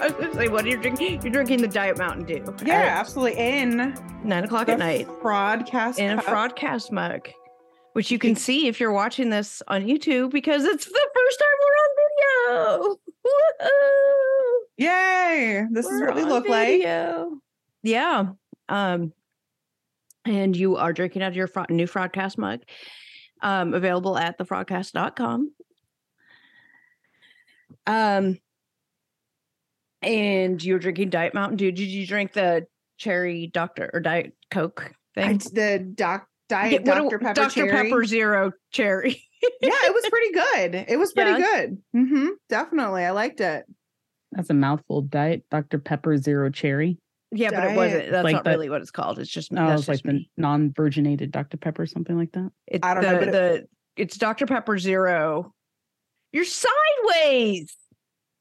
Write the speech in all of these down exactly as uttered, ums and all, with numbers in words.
I was gonna say, what are you drinking? You're drinking the Diet Mountain Dew. Yeah, absolutely. In nine o'clock at night. Fraudcast in cup. A fraudcast mug, which you can see if you're watching this on YouTube because it's the first time we're on video. Woo-hoo! Yay! This we're is what we look video. Like. Yeah. Um, and you are drinking out of your fraud- new fraudcast mug, um, available at the fraudcast dot com. Um, and you're drinking Diet Mountain Dew. Did you drink the cherry Doctor or Diet Coke thing? It's the doc Diet yeah, Doctor Pepper Doctor Cherry. Pepper Zero Cherry. Yeah, it was pretty good. It was pretty yeah. good. Mm-hmm. Definitely, I liked it. That's a mouthful. Diet Doctor Pepper Zero Cherry. Yeah, Diet. But it wasn't. That's like not the, really what it's called. It's just no, it's like me. The non-virginated Doctor Pepper, something like that. It, I don't the, know. But the, it, it's Doctor Pepper Zero. You're sideways.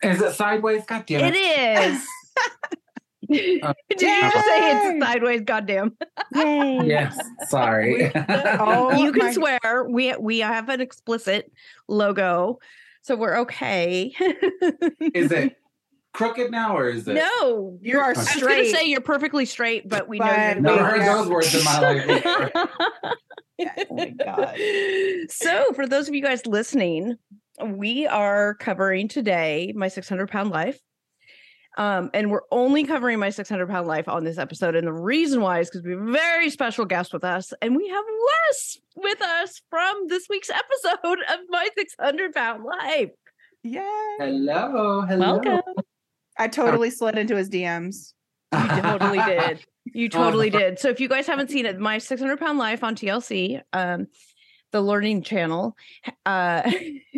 Is it sideways? Goddamn it! It is. uh, Did you uh, just say it's sideways? Goddamn. Yay! Yes. Sorry. oh, you can my... swear. We we have an explicit logo, so we're okay. Is it crooked now, or is it? No, you are okay. Straight. I was gonna say you're perfectly straight, but we but know you've never heard those words in my life. Oh my god! So, for those of you guys listening. We are covering today My six hundred pound Life. Um, and we're only covering My six hundred pound Life on this episode. And the reason why is because we have a very special guest with us. And we have Wess with us from this week's episode of My six hundred pound Life. Yay. Hello. Hello. Welcome. I totally slid into his D Ms. You totally did. You totally did. So if you guys haven't seen it, My six hundred pound Life on T L C, um, The Learning Channel uh,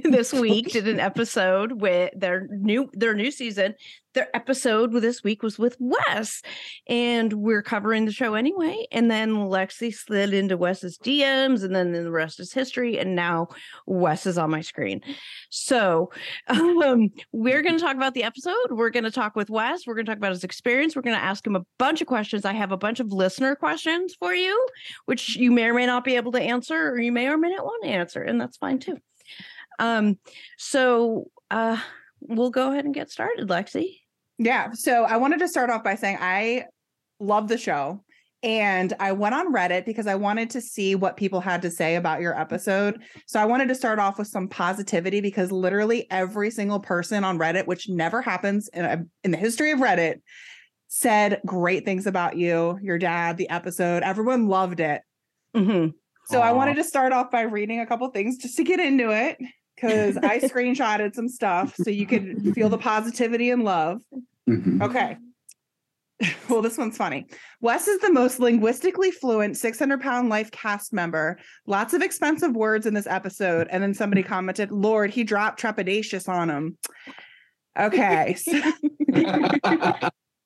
this week did an episode with their new their new season. Their episode this week was with Wess, and we're covering the show anyway. And then Lexi slid into Wes's D Ms, and then the rest is history. And now Wess is on my screen. So um, we're going to talk about the episode. We're going to talk with Wess. We're going to talk about his experience. We're going to ask him a bunch of questions. I have a bunch of listener questions for you, which you may or may not be able to answer, or you may or may not want to answer, and that's fine too. Um, so uh, we'll go ahead and get started, Lexi. Yeah. So I wanted to start off by saying I love the show, and I went on Reddit because I wanted to see what people had to say about your episode. So I wanted to start off with some positivity because literally every single person on Reddit, which never happens in, a, in the history of Reddit, said great things about you, your dad, the episode. Everyone loved it. Mm-hmm. So aww. I wanted to start off by reading a couple things just to get into it, because I screenshotted some stuff so you could feel the positivity and love. Mm-hmm. Okay. Well, this one's funny. Wess is the most linguistically fluent six hundred pound Life cast member. Lots of expensive words in this episode. And then somebody commented, Lord, he dropped trepidatious on him. Okay. So- can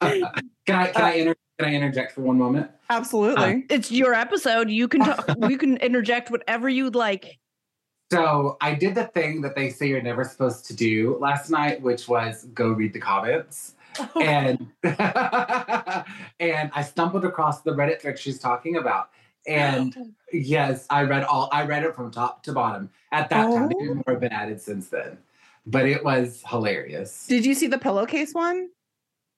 I, can I interrupt? Can I interject for one moment? Absolutely. Um, it's your episode. You can talk, you can interject whatever you'd like. So I did the thing that they say you're never supposed to do last night, which was go read the comments. Oh. And, and I stumbled across the Reddit thread she's talking about. And yes, I read all, I read it from top to bottom. At that oh. time, it didn't have been added since then. But it was hilarious. Did you see the pillowcase one?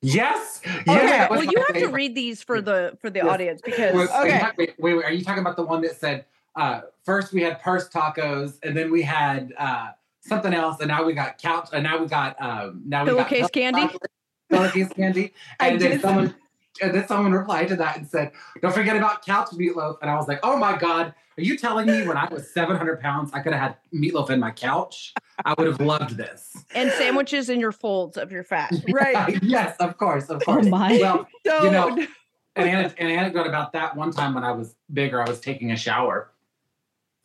Yes. Okay. Yeah. Well, you have favorite. to read these for the for the yes. audience because. Wait, okay. Wait, wait, wait. Are you talking about the one that said uh, first we had purse tacos and then we had uh, something else and now we got couch and now we got um, now we pillowcase got candy. Chocolate, pillowcase candy. And then did. someone and then someone replied to that and said, "Don't forget about couch meatloaf." And I was like, "Oh my god, are you telling me when I was seven hundred pounds I could have had meatloaf in my couch? I would have loved this." And sandwiches in your folds of your fat. Right. Yes, of course. Of course. Oh my. Well, don't. You know, an, an anecdote about that one time when I was bigger, I was taking a shower.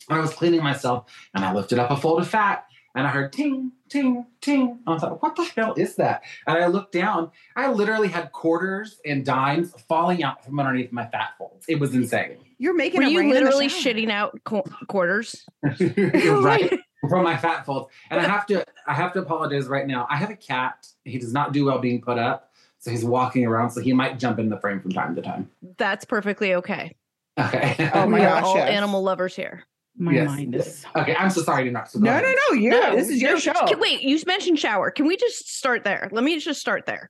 I was cleaning myself and I lifted up a fold of fat and I heard ting, ting, ting. I was like, what the hell is that? And I looked down. I literally had quarters and dimes falling out from underneath my fat folds. It was insane. You're making Were a you literally shitting out co- quarters? Right. From my fat folds. And I have to I have to apologize right now. I have a cat. He does not do well being put up. So he's walking around. So he might jump in the frame from time to time. That's perfectly okay. Okay. Oh my gosh. We're all yes. animal lovers here. My yes. mind is. Okay. I'm so sorry to not. So no, no, no, no. Yeah. No, this is your no, show. Can, wait, you mentioned shower. Can we just start there? Let me just start there.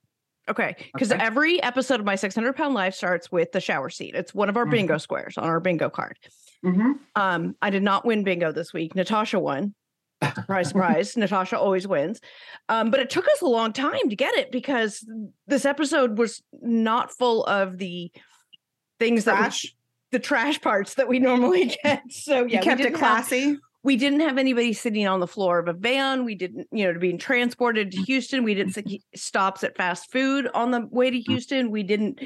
Okay. Because okay. every episode of My six hundred pound Life starts with the shower seat. It's one of our mm-hmm. bingo squares on our bingo card. Mm-hmm. Um, I did not win bingo this week. Natasha won. Surprise, surprise. Natasha always wins. Um, but it took us a long time to get it because this episode was not full of the things trash. that we, the trash parts that we normally get. So yeah, you kept it classy. Have, we didn't have anybody sitting on the floor of a van. We didn't, you know, being transported to Houston. We didn't see stops at fast food on the way to Houston. We didn't,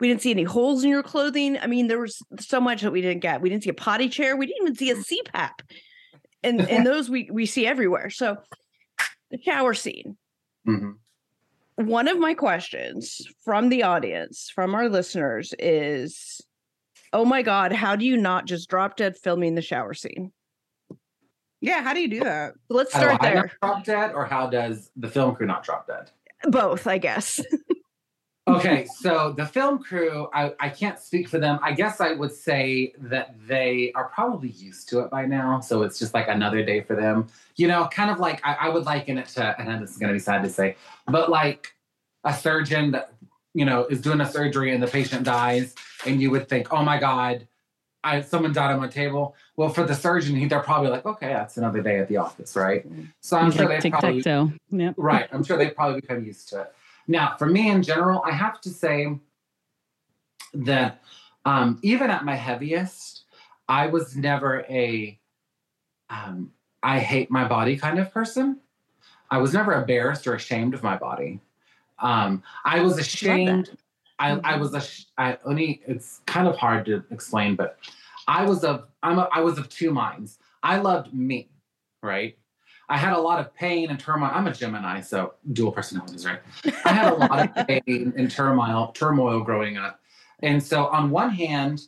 we didn't see any holes in your clothing. I mean, there was so much that we didn't get. We didn't see a potty chair. We didn't even see a C PAP. And and those we, we see everywhere. So the shower scene. Mm-hmm. One of my questions from the audience, from our listeners is, oh my God, how do you not just drop dead filming the shower scene? Yeah, how do you do that? Let's start there. How do I not drop dead, or how does the film crew not drop dead? Both, I guess. Okay, so the film crew, I, I can't speak for them. I guess I would say that they are probably used to it by now, so it's just like another day for them. You know, kind of like, I, I would liken it to, and this is going to be sad to say, but like a surgeon that, you know, is doing a surgery and the patient dies, and you would think, oh my God, I, someone died on my table. Well, for the surgeon, he, they're probably like, okay, that's another day at the office, right? So I'm sure they probably, yep. right? I'm sure they probably become used to it. Now, for me in general, I have to say that um, even at my heaviest, I was never a um, I hate my body kind of person. I was never embarrassed or ashamed of my body. Um, I was ashamed. I, I was a, I only, it's kind of hard to explain, but I was of, I'm a, I was of two minds. I loved me, right? I had a lot of pain and turmoil. I'm a Gemini, so dual personalities, right? I had a lot of pain and turmoil, turmoil growing up. And so on one hand,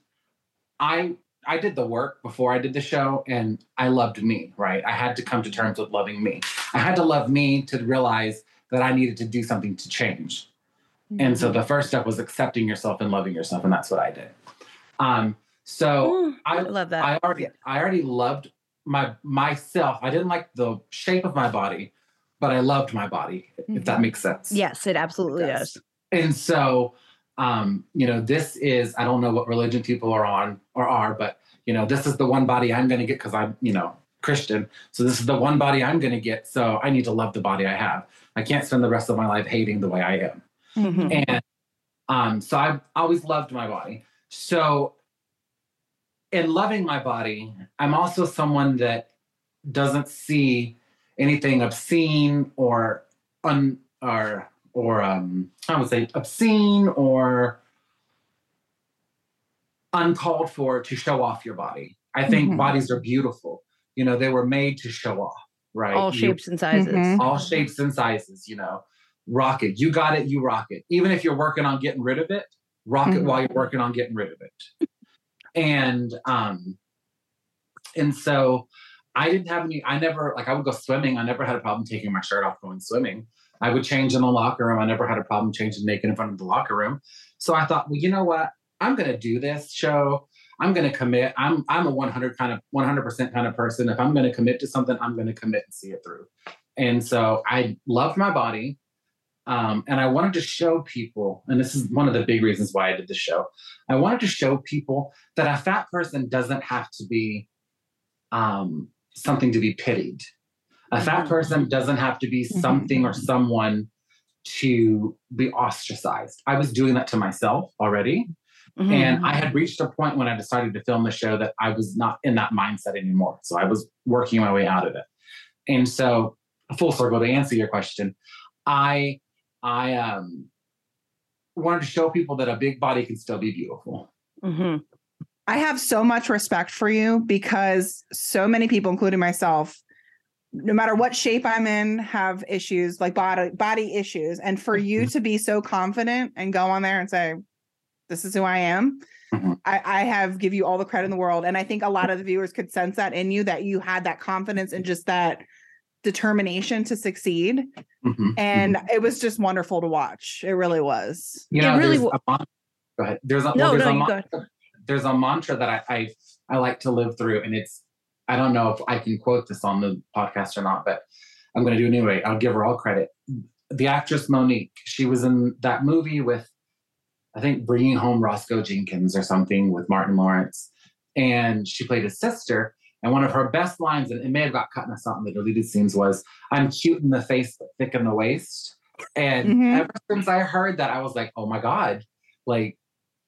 I, I did the work before I did the show and I loved me, right? I had to come to terms with loving me. I had to love me to realize that I needed to do something to change. And so the first step was accepting yourself and loving yourself. And that's what I did. Um, so Ooh, I, I love that. I already, I already loved my, myself. I didn't like the shape of my body, but I loved my body. Mm-hmm. If that makes sense. Yes, it absolutely does. And so, um, you know, this is, I don't know what religion people are on or are, but you know, this is the one body I'm going to get. Cause I'm, you know, Christian. So this is the one body I'm going to get. So I need to love the body I have. I can't spend the rest of my life hating the way I am. Mm-hmm. And um, so I've always loved my body. So in loving my body, I'm also someone that doesn't see anything obscene or un or or um I would say obscene or uncalled for to show off your body. I think mm-hmm. bodies are beautiful. You know, they were made to show off, right? All you, shapes and sizes. Mm-hmm. All shapes and sizes, you know. Rock it. You got it. You rock it. Even if you're working on getting rid of it, rock mm-hmm. it while you're working on getting rid of it. And, um, and so I didn't have any, I never, like I would go swimming. I never had a problem taking my shirt off going swimming. I would change in the locker room. I never had a problem changing naked in front of the locker room. So I thought, well, you know what? I'm going to do this show. I'm going to commit. I'm, I'm a one hundred kind of, one hundred percent kind of person. If I'm going to commit to something, I'm going to commit and see it through. And so I loved my body. Um, and I wanted to show people, and this is one of the big reasons why I did the show. I wanted to show people that a fat person doesn't have to be um, something to be pitied. A fat person doesn't have to be something or someone to be ostracized. I was doing that to myself already. Mm-hmm. And I had reached a point when I decided to film the show that I was not in that mindset anymore. So I was working my way out of it. And so, full circle to answer your question, I... I um, wanted to show people that a big body can still be beautiful. Mm-hmm. I have so much respect for you because so many people, including myself, no matter what shape I'm in, have issues like body body issues. And for you to be so confident and go on there and say, this is who I am, mm-hmm. I, I have give you all the credit in the world. And I think a lot of the viewers could sense that in you, that you had that confidence and just that determination to succeed. Mm-hmm. And mm-hmm. it was just wonderful to watch. It really was. You know, it really was. Go ahead. There's a, no, well, there's, no, a mantra, there's a mantra that I, I I like to live through, and it's, I don't know if I can quote this on the podcast or not, but I'm going to do it anyway. I'll give her all credit. the actress Monique, she was in that movie with, I think, Bringing Home Roscoe Jenkins or something with Martin Lawrence. And she played his sister. And one of her best lines, and it may have got cut in something, the deleted scenes, was, I'm cute in the face, but thick in the waist. And mm-hmm. ever since I heard that, I was like, oh my God, like,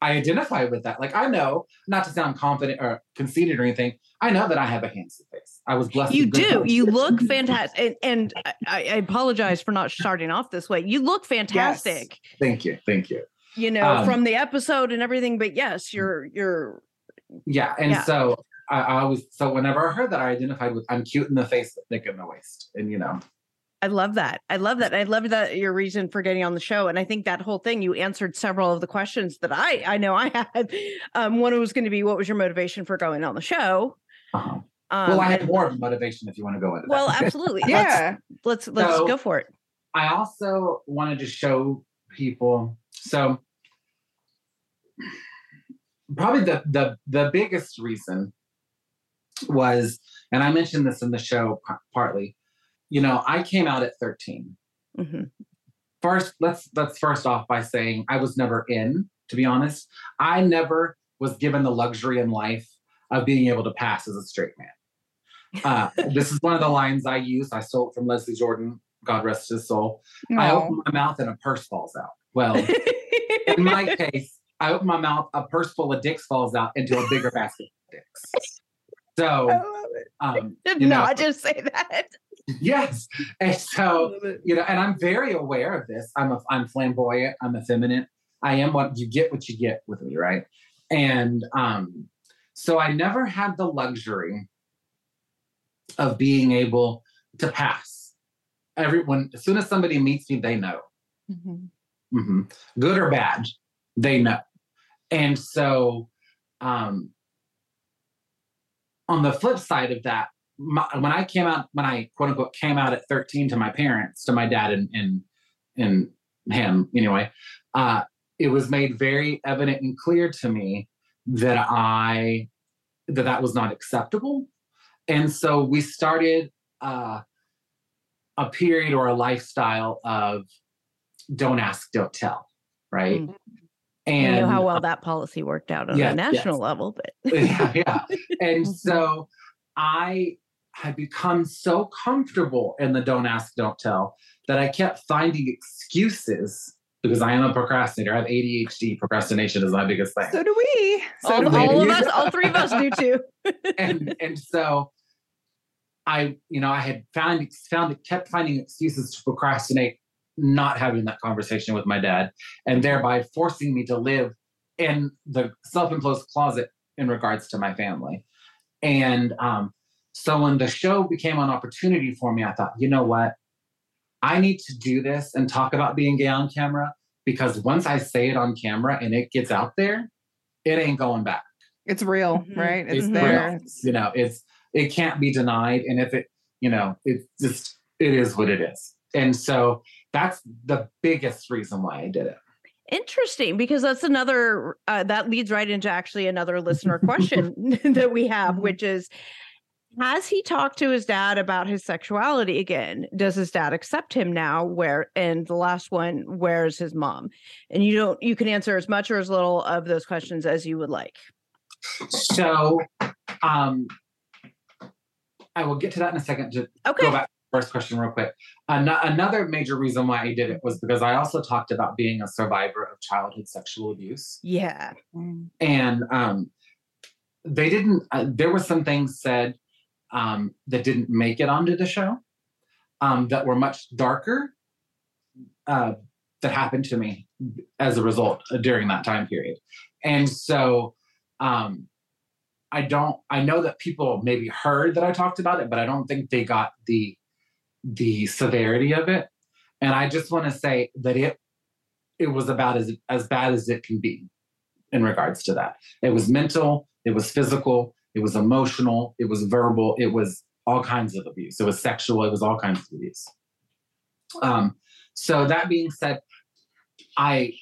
I identify with that. Like, I know, not to sound confident or conceited or anything, I know that I have a handsome face. I was blessed. You do. Time. You look fantastic. And, and I, I apologize for not starting off this way. You look fantastic. Yes. Thank you. Thank you. You know, um, from the episode and everything, but yes, you're, you're. Yeah. And yeah. so I, I was, so whenever I heard that, I identified with, I'm cute in the face, but thick in the waist. And, you know. I love that. I love that. I love that your reason for getting on the show. And I think that whole thing, you answered several of the questions that I, I know I had. Um, one was going to be, what was your motivation for going on the show? Uh-huh. Um, well, I had more of a motivation if you want to go into well, that. Well, absolutely. yeah. Let's, let's, let's so, go for it. I also wanted to show people. So probably the, the, the biggest reason was, and I mentioned this in the show p- partly, you know, I came out at thirteen. Mm-hmm. First, let's let's first off by saying I was never in, to be honest. I never was given the luxury in life of being able to pass as a straight man. Uh, this is one of the lines I use. I stole it from Leslie Jordan, God rest his soul. No. I open my mouth and a purse falls out. Well, in my case, I open my mouth, a purse full of dicks falls out into a bigger basket of dicks. So, I love it. Um, Did not know, just say that. Yes. And so, you know, and I'm very aware of this. I'm a, I'm flamboyant. I'm effeminate. I am what you get, what you get with me. Right. And, um, so I never had the luxury of being able to pass. Everyone, as soon as somebody meets me, they know, mm-hmm. Mm-hmm. good or bad, they know. And so, um, on the flip side of that, My, when I came out, when I quote unquote came out at thirteen to my parents, to my dad and and, and him anyway, uh, it was made very evident and clear to me that I that that was not acceptable, and so we started uh, a period or a lifestyle of don't ask, don't tell, right? Mm-hmm. And I know how well that policy worked out on yes, a national yes. level, but yeah, yeah, and so I. had become so comfortable in the don't ask, don't tell that I kept finding excuses because I am a procrastinator. I have A D H D. Procrastination is my biggest thing. So do we. So all do all we. of us, all three of us do too. and and so I, you know, I had found, found, kept finding excuses to procrastinate, not having that conversation with my dad, and thereby forcing me to live in the self-enclosed closet in regards to my family. And, um, so when the show became an opportunity for me, I thought, you know what? I need to do this and talk about being gay on camera, because once I say it on camera and it gets out there, it ain't going back. It's real, mm-hmm. right? It's, it's there. Real. You know, it's it can't be denied. And if it, you know, it's just, it is what it is. And so that's the biggest reason why I did it. Interesting, because that's another, uh, that leads right into actually another listener question that we have, which is, has he talked to his dad about his sexuality again? Does his dad accept him now? Where, and the last one, where's his mom? And you don't, you can answer as much or as little of those questions as you would like. So, um, I will get to that in a second. Just okay. Go back to the first question real quick. An- another major reason why I did it was because I also talked about being a survivor of childhood sexual abuse. Yeah. And, um, they didn't, uh, there were some things said, Um, that didn't make it onto the show, um, that were much darker, uh, that happened to me as a result during that time period. And so um, I don't, I know that people maybe heard that I talked about it, but I don't think they got the, the severity of it. And I just want to say that it, it was about as, as bad as it can be in regards to that. It was mental, it was physical, it was emotional, it was verbal, it was all kinds of abuse. It was sexual, it was all kinds of abuse. Um, so that being said, I,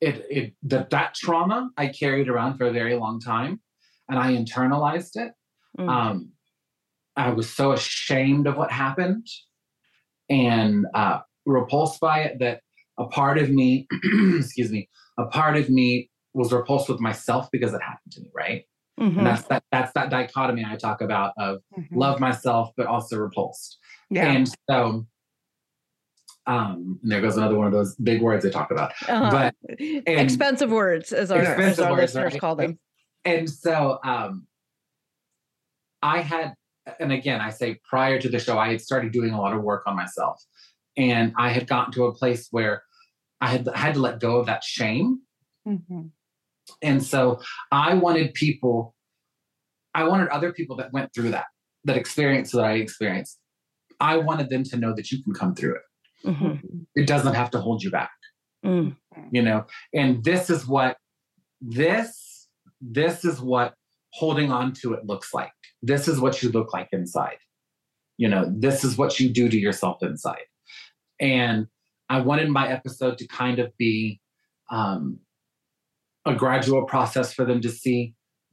it, it, the, that trauma I carried around for a very long time, and I internalized it. Mm. Um, I was so ashamed of what happened. and uh, repulsed by it that a part of me, excuse me, a part of me was repulsed with myself because it happened to me, right? Mm-hmm. And that's that, that's that dichotomy I talk about of mm-hmm. love myself, but also repulsed. Yeah. And so, um, and there goes another one of those big words they talk about. Uh-huh. But expensive words, as our, as our words, listeners right? call them. And so um, I had, and again, I say prior to the show, I had started doing a lot of work on myself. And I had gotten to a place where I had, I had to let go of that shame. Mm-hmm. And so I wanted people, I wanted other people that went through that, that experience that I experienced. I wanted them to know that you can come through it. Mm-hmm. It doesn't have to hold you back, mm-hmm. you know? And this is what, this, this is what holding on to it looks like. This is what you look like inside. You know, this is what you do to yourself inside. And I wanted my episode to kind of be, um, a gradual process for them to see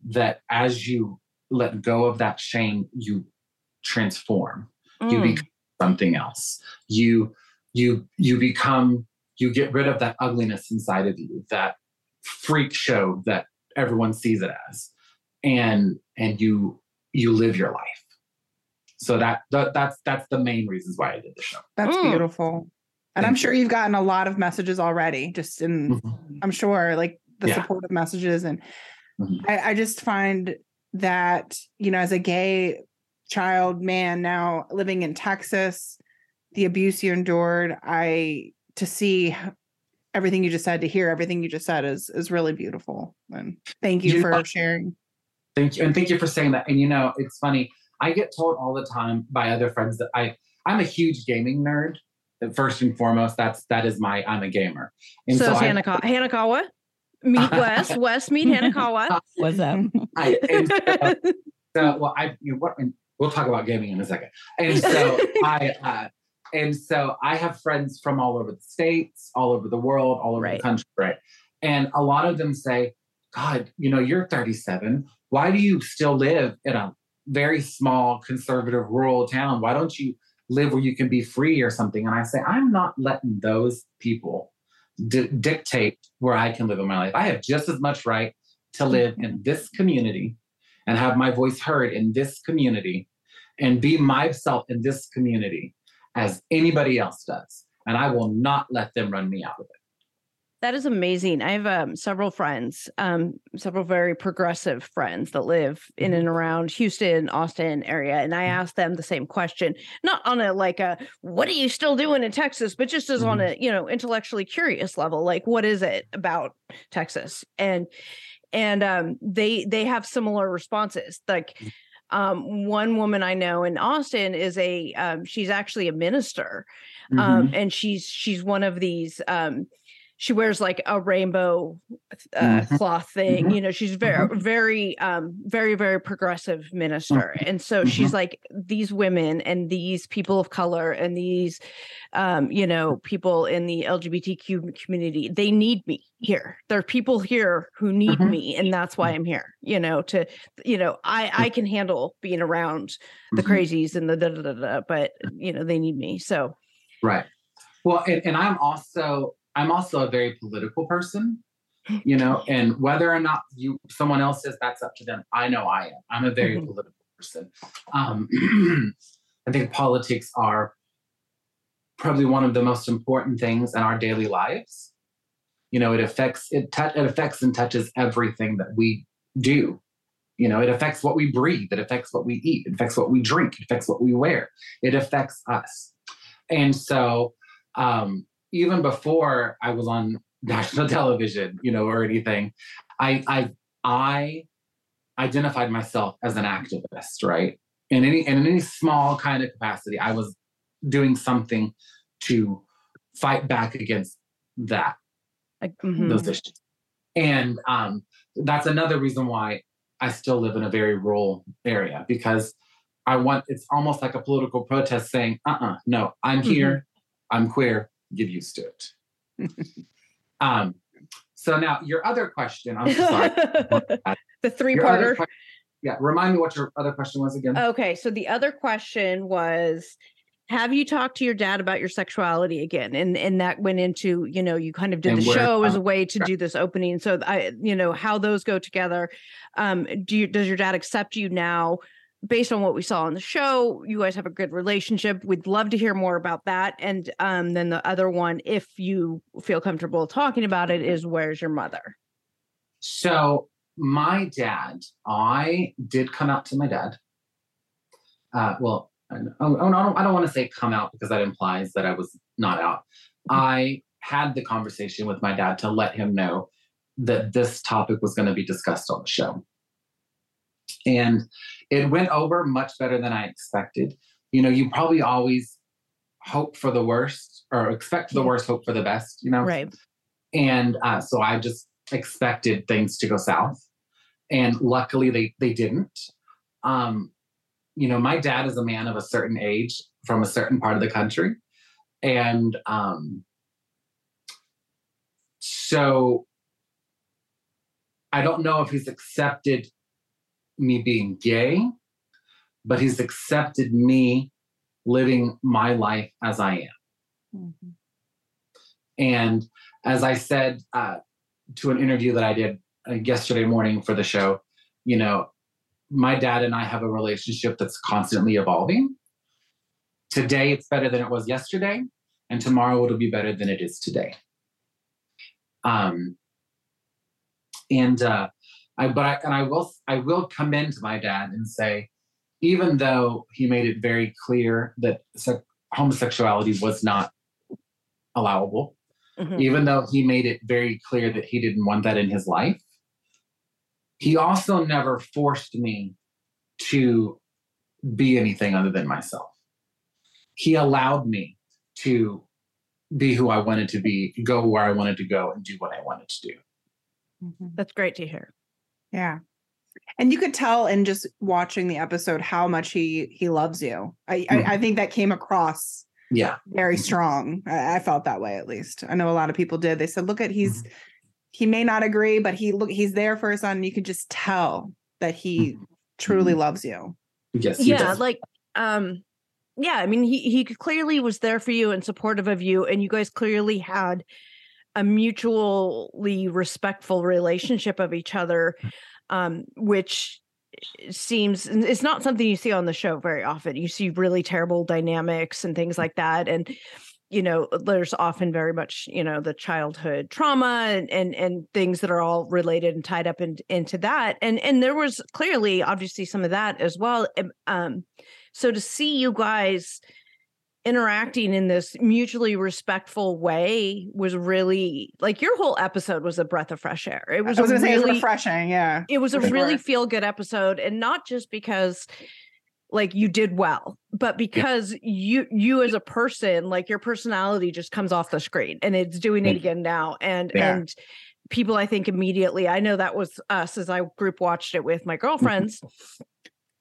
that as you let go of that shame, you transform, mm. you become something else. You, you, you become, you get rid of that ugliness inside of you, that freak show that everyone sees it as, and, and you, you live your life. So that, that that's, that's the main reasons why I did the show. That's mm. beautiful. And Thank I'm sure you. You've gotten a lot of messages already, just in, mm-hmm. I'm sure like, the yeah. supportive messages. And mm-hmm. I, I just find that, you know, as a gay child, man, now living in Texas, the abuse you endured, I, to see everything you just said, to hear everything you just said is, is really beautiful. And thank you, you for know, sharing. Thank you. And thank you for saying that. And, you know, it's funny. I get told all the time by other friends that I, I'm a huge gaming nerd. First and foremost, that's, that is my, I'm a gamer. And so, so Hanakawa, Hanakawa? Meet Wess. Wess, meet Hanakawa. What's up? I, and so, so, well, I you know, what, and we'll talk about gaming in a second. And so I, uh, and so I have friends from all over the states, all over the world, all over right. the country, right? And a lot of them say, "God, you know, you're thirty-seven. Why do you still live in a very small, conservative, rural town? Why don't you live where you can be free or something?" And I say, I'm not letting those people D- dictate where I can live in my life. I have just as much right to live in this community and have my voice heard in this community and be myself in this community as anybody else does. And I will not let them run me out of it. That is amazing. I have um, several friends, um, several very progressive friends that live in and around Houston, Austin area. And I asked them the same question, not on a, like a, what are you still doing in Texas? But just as on a, you know, intellectually curious level, like, what is it about Texas? And, and um, they, they have similar responses. Like um, one woman I know in Austin is a, um, she's actually a minister. Um, mm-hmm. And she's, she's one of these, um, she wears like a rainbow uh, mm-hmm. cloth thing. Mm-hmm. You know, she's very, mm-hmm. very, um, very, very progressive minister. Mm-hmm. And so mm-hmm. she's like, these women and these people of color and these, um, you know, people in the L G B T Q community, they need me here. There are people here who need mm-hmm. me. And that's why I'm here, you know, to, you know, I, I can handle being around mm-hmm. the crazies and the da da da da, but, you know, they need me. So. Right. Well, and, and I'm also, I'm also a very political person, you know, and whether or not you, someone else is, that's up to them. I know I am. I'm a very mm-hmm. political person. Um, I think politics are probably one of the most important things in our daily lives. You know, it affects, it, t- it affects and touches everything that we do. You know, it affects what we breathe. It affects what we eat. It affects what we drink. It affects what we wear. It affects us. And so, um, even before I was on national television, you know, or anything, I, I, I identified myself as an activist, right? In any, in any small kind of capacity, I was doing something to fight back against that, mm-hmm. those issues. And um, that's another reason why I still live in a very rural area, because I want, it's almost like a political protest saying, uh-uh, no, I'm here, mm-hmm. I'm queer. Get used to it. um, so now your other question, I'm sorry. The three-parter. Question, yeah. Remind me what your other question was again. Okay. So the other question was, Have you talked to your dad about your sexuality again? And and that went into, you know, you kind of did and the show as a way to do this opening. So I, you know, how those go together. Um, do you, does your dad accept you now based on what we saw on the show? You guys have a good relationship. We'd love to hear more about that. And um, then the other one, if you feel comfortable talking about it, is where's your mother? So my dad, I did come out to my dad. Uh, well, I don't, I don't want to say come out because that implies that I was not out. I had the conversation with my dad to let him know that this topic was going to be discussed on the show. And it went over much better than I expected. You know, you probably always hope for the worst or expect the worst, hope for the best, you know? Right. And uh, so I just expected things to go south. And luckily they, they didn't. Um, You know, my dad is a man of a certain age from a certain part of the country. And um, so I don't know if he's accepted me being gay, but he's accepted me living my life as I am. Mm-hmm. And as I said uh, to an interview that I did uh, yesterday morning for the show, you know, my dad and I have a relationship that's constantly evolving. Today, it's better than it was yesterday. And tomorrow, it'll be better than it is today. Um, and uh, I, but I, and I will, I will commend my dad and say, even though he made it very clear that se- homosexuality was not allowable, mm-hmm. even though he made it very clear that he didn't want that in his life, he also never forced me to be anything other than myself. He allowed me to be who I wanted to be, go where I wanted to go, and do what I wanted to do. Mm-hmm. That's great to hear. Yeah. And you could tell in just watching the episode how much he he loves you. I, mm-hmm. I, I think that came across yeah. very strong. I, I felt that way, at least. I know a lot of people did. They said, look at, he's... Mm-hmm. He may not agree, but he look he's there for his son. And you can just tell that he truly loves you. Yes. He yeah. Does. Like, um, yeah, I mean, he, he clearly was there for you and supportive of you. And you guys clearly had a mutually respectful relationship of each other, um, which seems it's not something you see on the show very often. You see really terrible dynamics and things like that. And you know, there's often very much, you know, the childhood trauma and and, and things that are all related and tied up in, into that. And and there was clearly, obviously, some of that as well. Um, so to see you guys interacting in this mutually respectful way was really, like, your whole episode was a breath of fresh air. It was, I was a really, it was refreshing, yeah. It was a sure. really feel-good episode, and not just because... like you did well, but because yeah. you, you as a person, like your personality just comes off the screen and it's doing it again now. And, yeah. and people, I think immediately, I know that was us as I group watched it with my girlfriends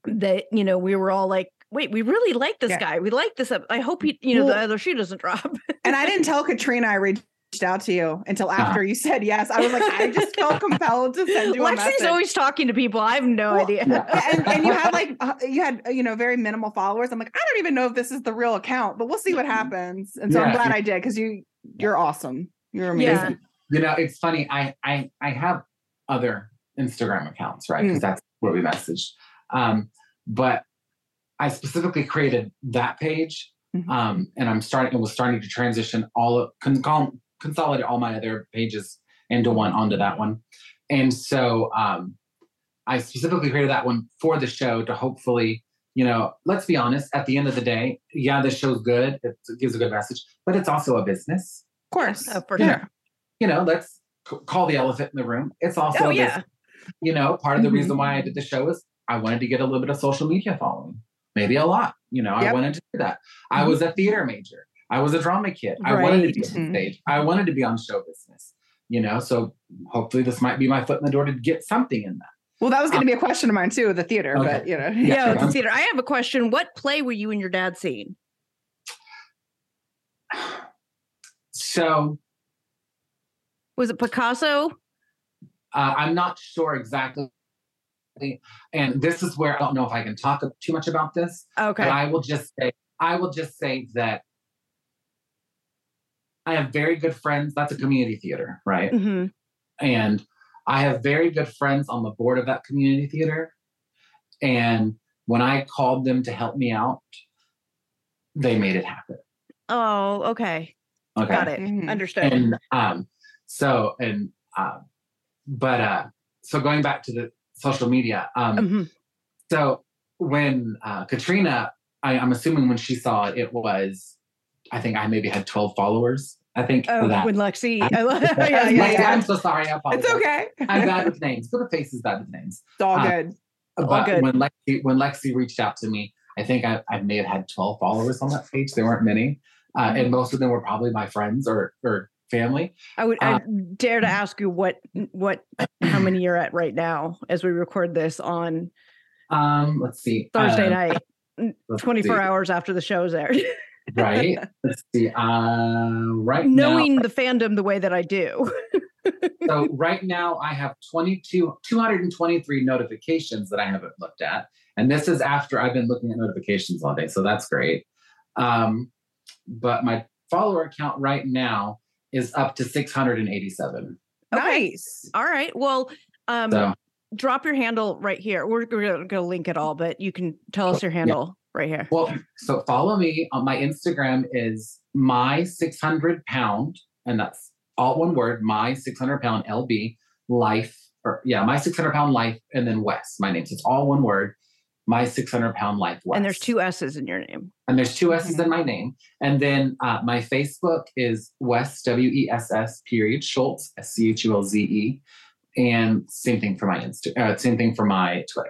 that, you know, we were all like, wait, we really like this yeah. guy. We like this. I hope he, you know, well, the other shoe doesn't drop. And I didn't tell Katrina I read. out to you until after uh-huh. you said yes. I was like, I just felt compelled to send you a message. Lexi's always talking to people. I have no well, idea. Yeah. and, and you had like, uh, you had, you know, very minimal followers. I'm like, I don't even know if this is the real account, but we'll see what happens. And so yeah. I'm glad I did because you, you're awesome. You're amazing. Yeah. You know, it's funny. I, I, I have other Instagram accounts, right? Because mm. that's where we messaged. Um, but I specifically created that page. Mm-hmm. Um, and I'm starting, it was starting to transition all of, con- con- consolidate all my other pages into one, onto that one. And so um, I specifically created that one for the show to hopefully, you know, let's be honest, at the end of the day, yeah, this show's good. It gives a good message, but it's also a business. Of course. Oh, for sure. Yeah. You know, let's c- call the elephant in the room. It's also, oh, a yeah. business. You know, part of the mm-hmm. reason why I did the show is I wanted to get a little bit of social media following, maybe a lot, you know, yep. I wanted to do that. Mm-hmm. I was a theater major. I was a drama kid. Right. I wanted to be on stage. I wanted to be on show business, you know, so hopefully this might be my foot in the door to get something in that. Well, that was going to um, be a question of mine too, the theater, okay. but you know. Yeah, yeah, the theater. I have a question. What play were you and your dad seeing? So. Was it Picasso? Uh, I'm not sure exactly. And this is where I don't know if I can talk too much about this. Okay. But I will just say, I will just say that I have very good friends. That's a community theater, right? Mm-hmm. And I have very good friends on the board of that community theater. And when I called them to help me out, they made it happen. Oh, okay. Okay. Got it. Mm-hmm. Understood. And um, so, and, uh, but, uh, so going back to the social media, um, mm-hmm. so when uh, Katrina, I, I'm assuming when she saw it, it was, I think I maybe had twelve followers. I think oh, for that. When Lexi, I, I love, yeah, yeah, Lexi yeah. I'm so sorry. I apologize. It's okay. I'm bad with names. Go to Face is bad with names. It's all um, good. But all good. when Lexi, when Lexi reached out to me, I think I, I may have had twelve followers on that page. There weren't many. Uh, mm-hmm. And most of them were probably my friends or, or family. I would um, I dare to ask you what, what, how many you're at right now as we record this on um, let's see, Thursday uh, night, twenty-four see. hours after the show's aired. Right. Let's see. Uh, right Knowing now, the fandom the way that I do. So right now I have twenty-two, two hundred twenty-three notifications that I haven't looked at. And this is after I've been looking at notifications all day. So that's great. Um, but my follower count right now is up to six hundred eighty-seven. Nice. All right. Well, um, so. drop your handle right here. We're, we're going to link it all, but you can tell us your handle. Yeah. Right here. Well, so follow me on my Instagram is my six hundred pound, and that's all one word, my six hundred pound L B life, or yeah, my six hundred pound life, and then Wess, my name. So it's all one word, my six hundred pound life Wess. And there's two S's in your name. And there's two S's mm-hmm. in my name. And then uh, my Facebook is Wess, W E S S period, Schulze, S C H U L Z E. And same thing for my Insta, uh, same thing for my Twitter.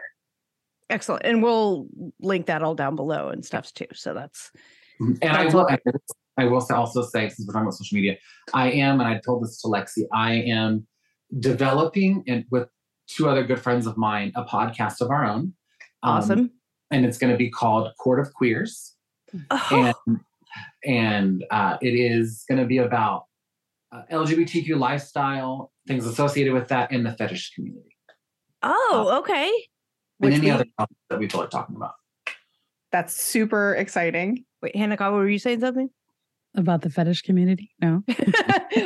Excellent. And we'll link that all down below and stuff too. So that's. And that's I will, I will also say, since we're talking about social media, I am, and I told this to Lexi, I am developing and with two other good friends of mine, a podcast of our own. Awesome. Um, and it's going to be called Court of Queers. Oh. And, and uh, it is going to be about uh, L G B T Q lifestyle, things associated with that in the fetish community. Oh, um, okay. And any other topics that we are talking about. That's super exciting. Wait, Hanakawa, were you saying something? About the fetish community? No.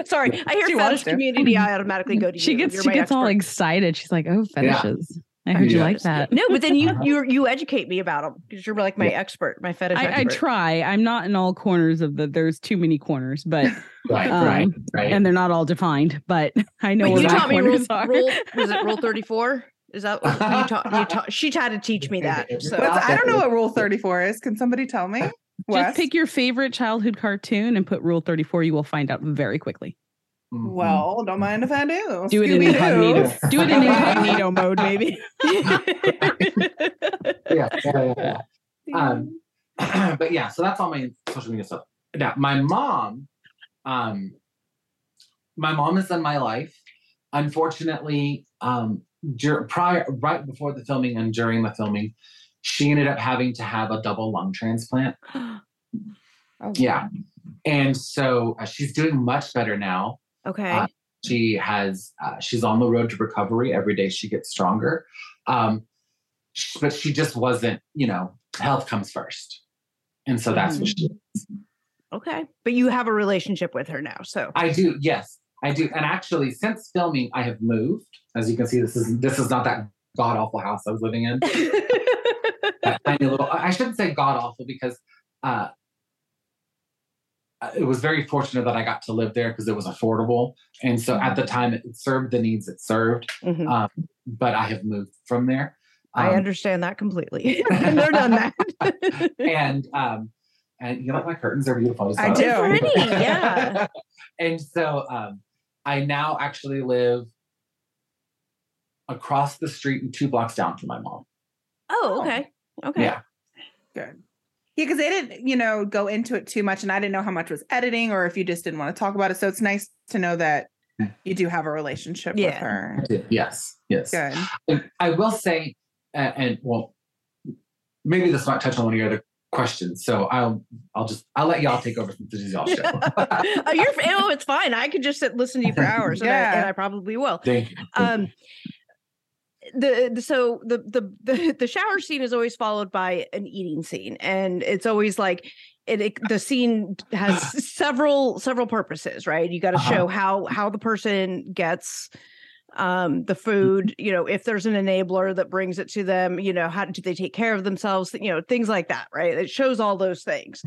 Sorry, I hear she fetish community, I automatically go to she you. Gets, she gets expert. all excited. She's like, oh, fetishes. Yeah. I heard yeah. you like that. No, but then you you you educate me about them because you're like my yeah. expert, my fetish I, expert. I try. I'm not in all corners of the, there's too many corners, but. Right, um, right, right. And they're not all defined, but I know what my corners are. Rule, was it rule thirty-four? Is that you ta- you ta- she tried to teach me that? So What's, I don't know what Rule thirty-four is. Can somebody tell me? Wess? Just pick your favorite childhood cartoon and put Rule thirty-four. You will find out very quickly. Mm-hmm. Well, don't mind if I do. Do it in incognito. Do it in incognito mode, maybe. yeah, yeah, yeah. Um, but yeah, so that's all my social media stuff. Now, my mom, um, my mom is in my life. Unfortunately, um. Dur- prior, right before the filming and during the filming, she ended up having to have a double lung transplant. oh, yeah. And so uh, she's doing much better now. Okay. Uh, she has, uh, she's on the road to recovery. Every day she gets stronger. Um, she, but she just wasn't, you know, health comes first. And so that's mm-hmm. what she is. Okay. But you have a relationship with her now. So I do. Yes, I do. And actually since filming, I have moved. As you can see, this is this is not that god awful house I was living in. that tiny little, I shouldn't say god awful because uh, it was very fortunate that I got to live there because it was affordable, and so at the time it served the needs it served. Mm-hmm. Um, but I have moved from there. Um, I understand that completely. They're done that. and um, and you know, my curtains are beautiful. I do. Pretty, yeah. And so um, I now actually live across the street and two blocks down from my mom. Oh, okay. Okay. Yeah. Good. Yeah, because they didn't, you know, go into it too much. And I didn't know how much was editing or if you just didn't want to talk about it. So it's nice to know that you do have a relationship yeah. with her. Yes. Yes. Good. And I will say, uh, and well, maybe this might touch on one of your other questions. So I'll, I'll just, I'll let y'all take over from the y'all show. oh, you're, oh, it's fine. I could just sit, listen to you for hours. yeah. and, I, and I probably will. Thank you. Thank um, you. the, the so the, the the the shower scene is always followed by an eating scene, and it's always like it, it the scene has several several purposes, right? You got to uh-huh. show how how the person gets um the food, you know, if there's an enabler that brings it to them, you know, how do they take care of themselves, you know, things like that, right? It shows all those things.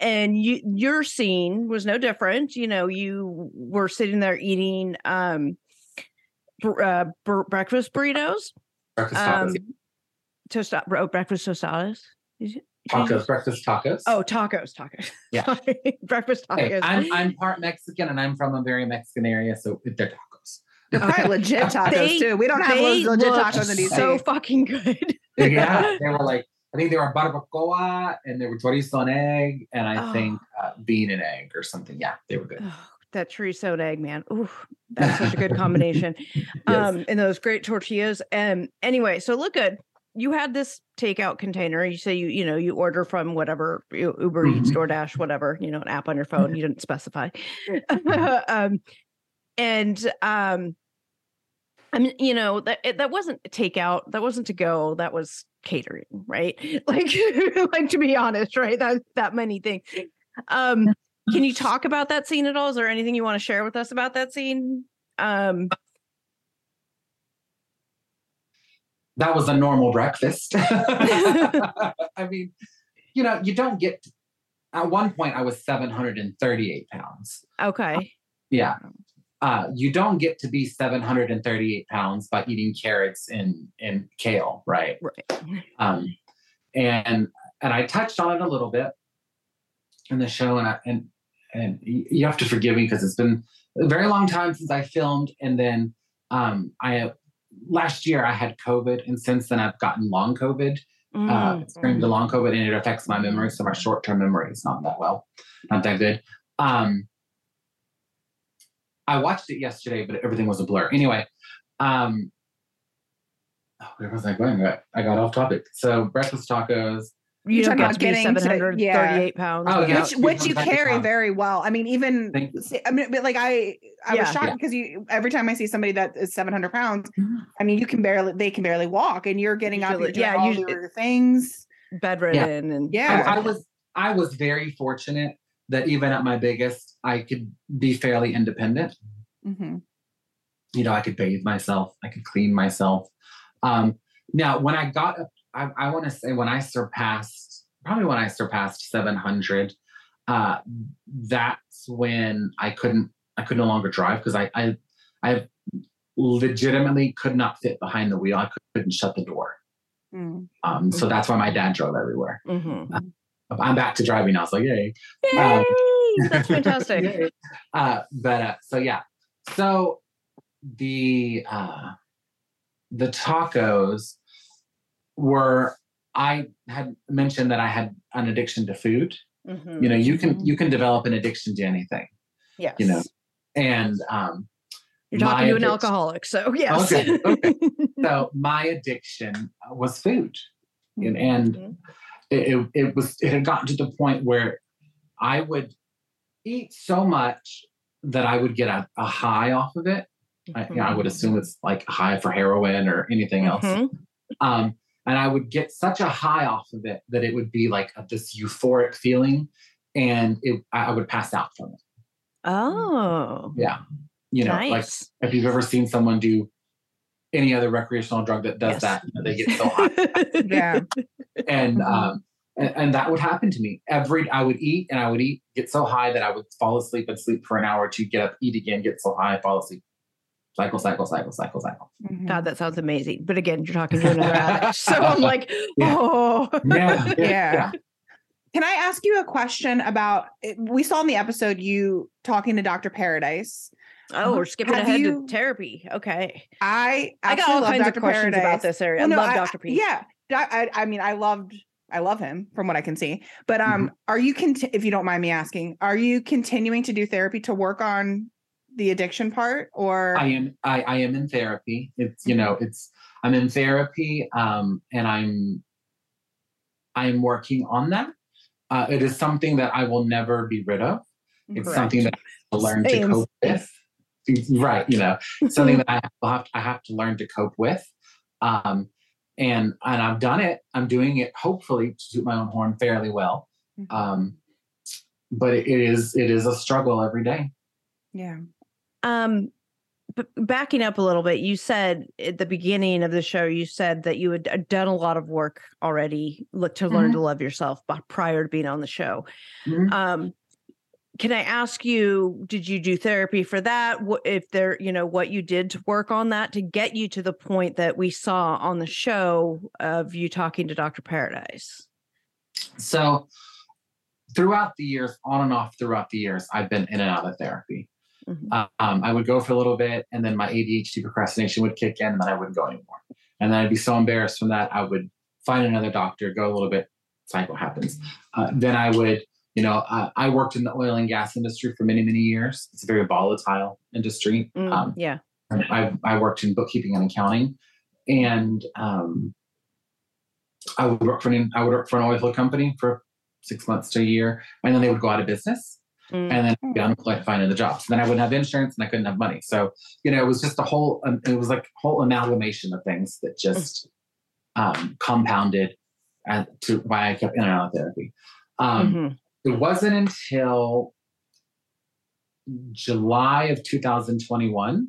And you, your scene was no different. You know, you were sitting there eating um br- uh, br- breakfast burritos, breakfast um, tacos. Tosta- oh, breakfast tostadas. Tacos, breakfast tacos. Oh, tacos, tacos. Yeah, sorry. Breakfast tacos. Hey, I'm I'm part Mexican, and I'm from a very Mexican area, so they're tacos. They're okay. Probably legit tacos they, too. We don't have those legit tacos in these days. So fucking good. Yeah, they were like. I think they were barbacoa, and they were chorizo and egg, and I oh. think uh, bean and egg or something. Yeah, they were good. Oh, that chorizo and egg, man. Ooh, that's such a good combination. Yes. Um, and those great tortillas. And um, anyway, so look good. You had this takeout container. You say you, you know, you order from whatever, Uber Eats, mm-hmm. DoorDash, whatever, you know, an app on your phone. You didn't specify. um, and um, I mean, you know, that it, that wasn't a takeout. That wasn't to go. That was catering, right? Like, like to be honest, right? That that many things. Um, can you talk about that scene at all? Is there anything you want to share with us about that scene? Um, that was a normal breakfast. I mean, you know, you don't get. At one point, I was seven hundred thirty-eight pounds. Okay. Yeah. Uh, you don't get to be seven hundred thirty-eight pounds by eating carrots and, and kale, right? Right. Um, and and I touched on it a little bit in the show, and I, and and you have to forgive me because it's been a very long time since I filmed, and then um, I last year I had COVID, and since then I've gotten long COVID. Mm. Uh, it's turned to long COVID, and it affects my memory, so my short-term memory is not that well, not that good. Um, I watched it yesterday, but everything was a blur. Anyway, um, oh, where was I going? I got off topic. So breakfast tacos. You talk about getting seven hundred thirty-eight yeah. pounds. Oh, yeah. Which, which you carry pounds. Very well. I mean, even, I mean, but like I, I yeah. was shocked yeah. because you, every time I see somebody that is seven hundred pounds, I mean, you can barely, they can barely walk, and you're getting usually, out there yeah, all usually, your things. Bedridden. Yeah. And yeah. I, I was, I was very fortunate that even at my biggest, I could be fairly independent. Mm-hmm. You know, I could bathe myself. I could clean myself. Um, now, when I got up, I, I want to say when I surpassed, probably when I surpassed seven hundred, uh, that's when I couldn't, I could no longer drive because I, I, I legitimately could not fit behind the wheel. I couldn't shut the door. Mm-hmm. Um, so that's why my dad drove everywhere. Mm-hmm. Uh, I'm back to driving now, so yay! Yay! Um, that's fantastic. Yay. Uh, but uh, so yeah, so the uh, the tacos were. I had mentioned that I had an addiction to food. Mm-hmm. You know, you can mm-hmm. you can develop an addiction to anything. Yes. You know, and um, you're talking to an addic- alcoholic, so yes. Okay. Okay. So my addiction was food, mm-hmm. and. and mm-hmm. It, it was it had gotten to the point where I would eat so much that I would get a, a high off of it. Mm-hmm. I, you know, I would assume it's like a high for heroin or anything else. Mm-hmm. Um, and I would get such a high off of it that it would be like a, this euphoric feeling, and it, I would pass out from it. Oh, yeah, you know, nice. Like if you've ever seen someone do any other recreational drug that does yes. that, you know, they get so high. Yeah. And, um, and and that would happen to me every. I would eat and I would eat, get so high that I would fall asleep and sleep for an hour or two, get up, eat again, get so high, fall asleep, cycle, cycle, cycle, cycle, cycle. Mm-hmm. God, that sounds amazing. But again, you're talking to another addict, so I'm like, yeah. oh, yeah. Yeah. yeah, yeah. Can I ask you a question about? We saw in the episode you talking to Doctor Paradise. Oh, we're skipping Have ahead you, to therapy. Okay. I I got all love kinds Doctor of questions Paradise. About this area. Well, no, I love I, Doctor P. Yeah. I, I mean, I loved, I love him from what I can see. But um, mm-hmm. are you, conti- if you don't mind me asking, are you continuing to do therapy to work on the addiction part? Or I am, I, I am in therapy. It's, you know, it's, I'm in therapy um, and I'm, I'm working on that. Uh, it is something that I will never be rid of. It's Correct. Something that I learn Same. To cope with. Right, you know, something that I have, to, I have to learn to cope with. Um, and, and I've done it. I'm doing it, hopefully, to toot my own horn, fairly well. Mm-hmm. Um, but it is, it is a struggle every day. Yeah. Um, b- backing up a little bit, you said at the beginning of the show, you said that you had done a lot of work already, look to mm-hmm. learn to love yourself prior to being on the show. Mm-hmm. Um, can I ask you, did you do therapy for that? What, if there, you know, what you did to work on that to get you to the point that we saw on the show of you talking to Doctor Paradise? So throughout the years, on and off throughout the years, I've been in and out of therapy. Mm-hmm. Um, I would go for a little bit and then my A D H D procrastination would kick in and then I wouldn't go anymore. And then I'd be so embarrassed from that. I would find another doctor, go a little bit, cycle happens. Uh, then I would, you know, uh, I worked in the oil and gas industry for many, many years. It's a very volatile industry. Mm, um, yeah. And I, I worked in bookkeeping and accounting and um, I would work for an, I would work for an oil field company for six months to a year. And then they would go out of business. Mm. And then I'd be unemployed finding the job. So then I wouldn't have insurance and I couldn't have money. So, you know, it was just a whole, um, it was like a whole amalgamation of things that just um, compounded as to why I kept in and out of therapy. Um, mm-hmm. It wasn't until July of two thousand twenty-one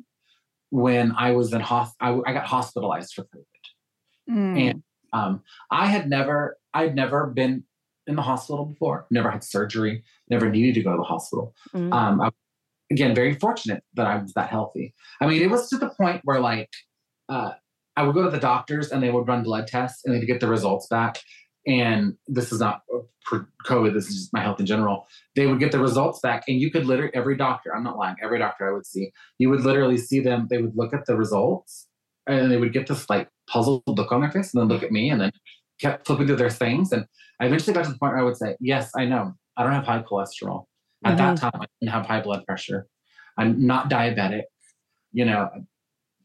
when I was in, hosp- I, I got hospitalized for COVID. Mm. And um, I had never, I'd never been in the hospital before, never had surgery, never needed to go to the hospital. Mm-hmm. Um, I, again, very fortunate that I was that healthy. I mean, it was to the point where like, uh, I would go to the doctors and they would run blood tests and they'd get the results back. And this is not for COVID, this is just my health in general. They would get the results back and you could literally, every doctor, I'm not lying, every doctor I would see, you would literally see them, they would look at the results and they would get this like puzzled look on their face and then look at me and then kept flipping through their things. And I eventually got to the point where I would say, yes, I know. I don't have high cholesterol. At mm-hmm. that time, I didn't have high blood pressure. I'm not diabetic, you know,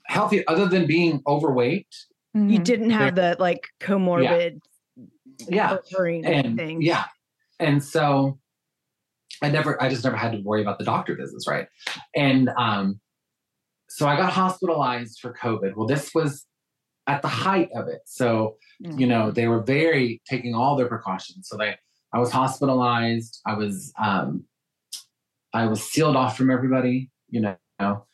healthy other than being overweight. You didn't have that like comorbid. Yeah. yeah. And, thing. Yeah. And so I never, I just never had to worry about the doctor business. Right. And um, so I got hospitalized for COVID. Well, this was at the height of it. So, mm-hmm. you know, they were very taking all their precautions. So they, I was hospitalized. I was, um, I was sealed off from everybody, you know, no,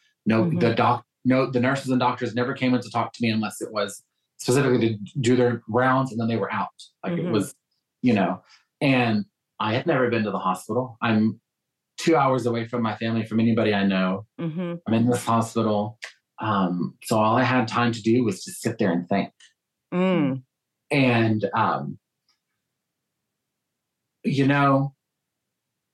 mm-hmm. the doc, no, the nurses and doctors never came in to talk to me unless it was specifically to do their rounds and then they were out. Like mm-hmm. it was, you know, and I had never been to the hospital. I'm two hours away from my family, from anybody I know. Mm-hmm. I'm in this hospital. Um, so all I had time to do was just sit there and think. Mm. And, um, you know,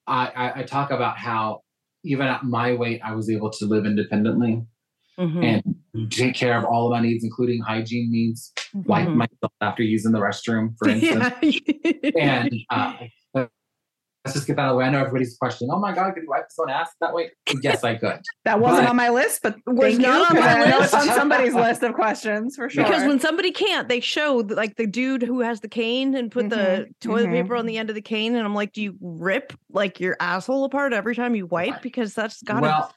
I, I, I talk about how even at my weight, I was able to live independently mm-hmm. and take care of all of my needs, including hygiene needs, mm-hmm. wipe myself after using the restroom, for instance. Yeah. And, uh, let's just get that out of the way. I know everybody's questioning, oh my God, could you wipe someone's ass that way? Yes, I could. That wasn't but, on my list, but was not on my list. It's on somebody's list of questions for sure. Because when somebody can't, they show like the dude who has the cane and put mm-hmm. the toilet mm-hmm. paper on the end of the cane. And I'm like, do you rip like your asshole apart every time you wipe? Because that's gotta well,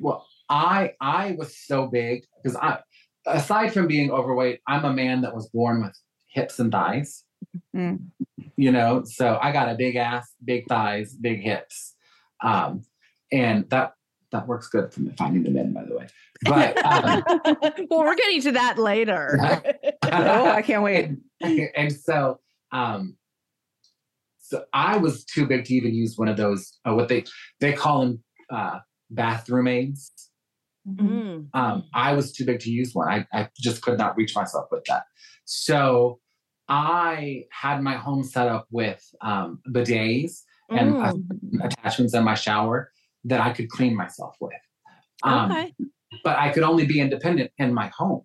well, I I was so big because I aside from being overweight, I'm a man that was born with hips and thighs. Mm. You know, so I got a big ass, big thighs, big hips. Um, and that, that works good for me finding the men, by the way. But, um, well, we're getting to that later. Oh, I can't wait. And, and so, um, so I was too big to even use one of those, uh, what they, they call them, uh, bathroom aids. Mm-hmm. Um, I was too big to use one. I, I just could not reach myself with that. So I had my home set up with um, bidets and mm. uh, attachments in my shower that I could clean myself with. Um, okay. But I could only be independent in my home.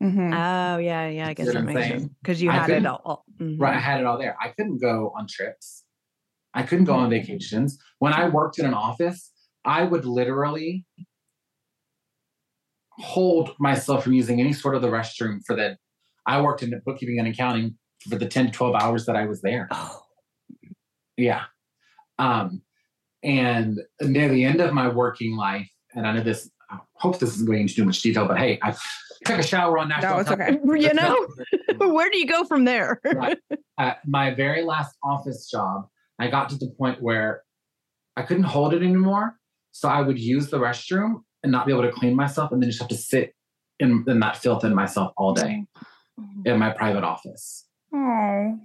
Mm-hmm. Oh, yeah, yeah. I guess that makes sense. Because you had it all. Mm-hmm. Right. I had it all there. I couldn't go on trips. I couldn't go mm-hmm. on vacations. When I worked in an office, I would literally hold myself from using any sort of the restroom for the. I worked in bookkeeping and accounting for the ten to twelve hours that I was there. Oh. Yeah. Um, and near the end of my working life, and I know this, I hope this isn't going into too much detail, but hey, I, took a shower on national no, television. Okay. You know, where do you go from there? Right. Uh, my very last office job, I got to the point where I couldn't hold it anymore. So I would use the restroom and not be able to clean myself, and then just have to sit in, in that filth in myself all day in my private office. Aww.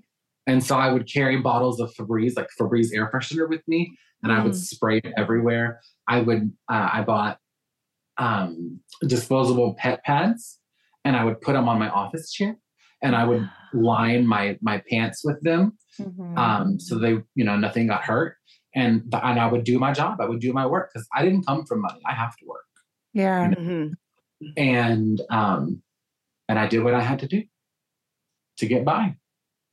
And so I would carry bottles of Febreze, like Febreze air freshener with me, and mm. I would spray it everywhere. I would, uh, I bought um, disposable pet pads, and I would put them on my office chair, and I would line my my pants with them, mm-hmm. um, so they, you know, nothing got hurt. And the, and I would do my job. I would do my work, because I didn't come from money. I have to work. Yeah. You know? Mm-hmm. And um, and I did what I had to do to get by.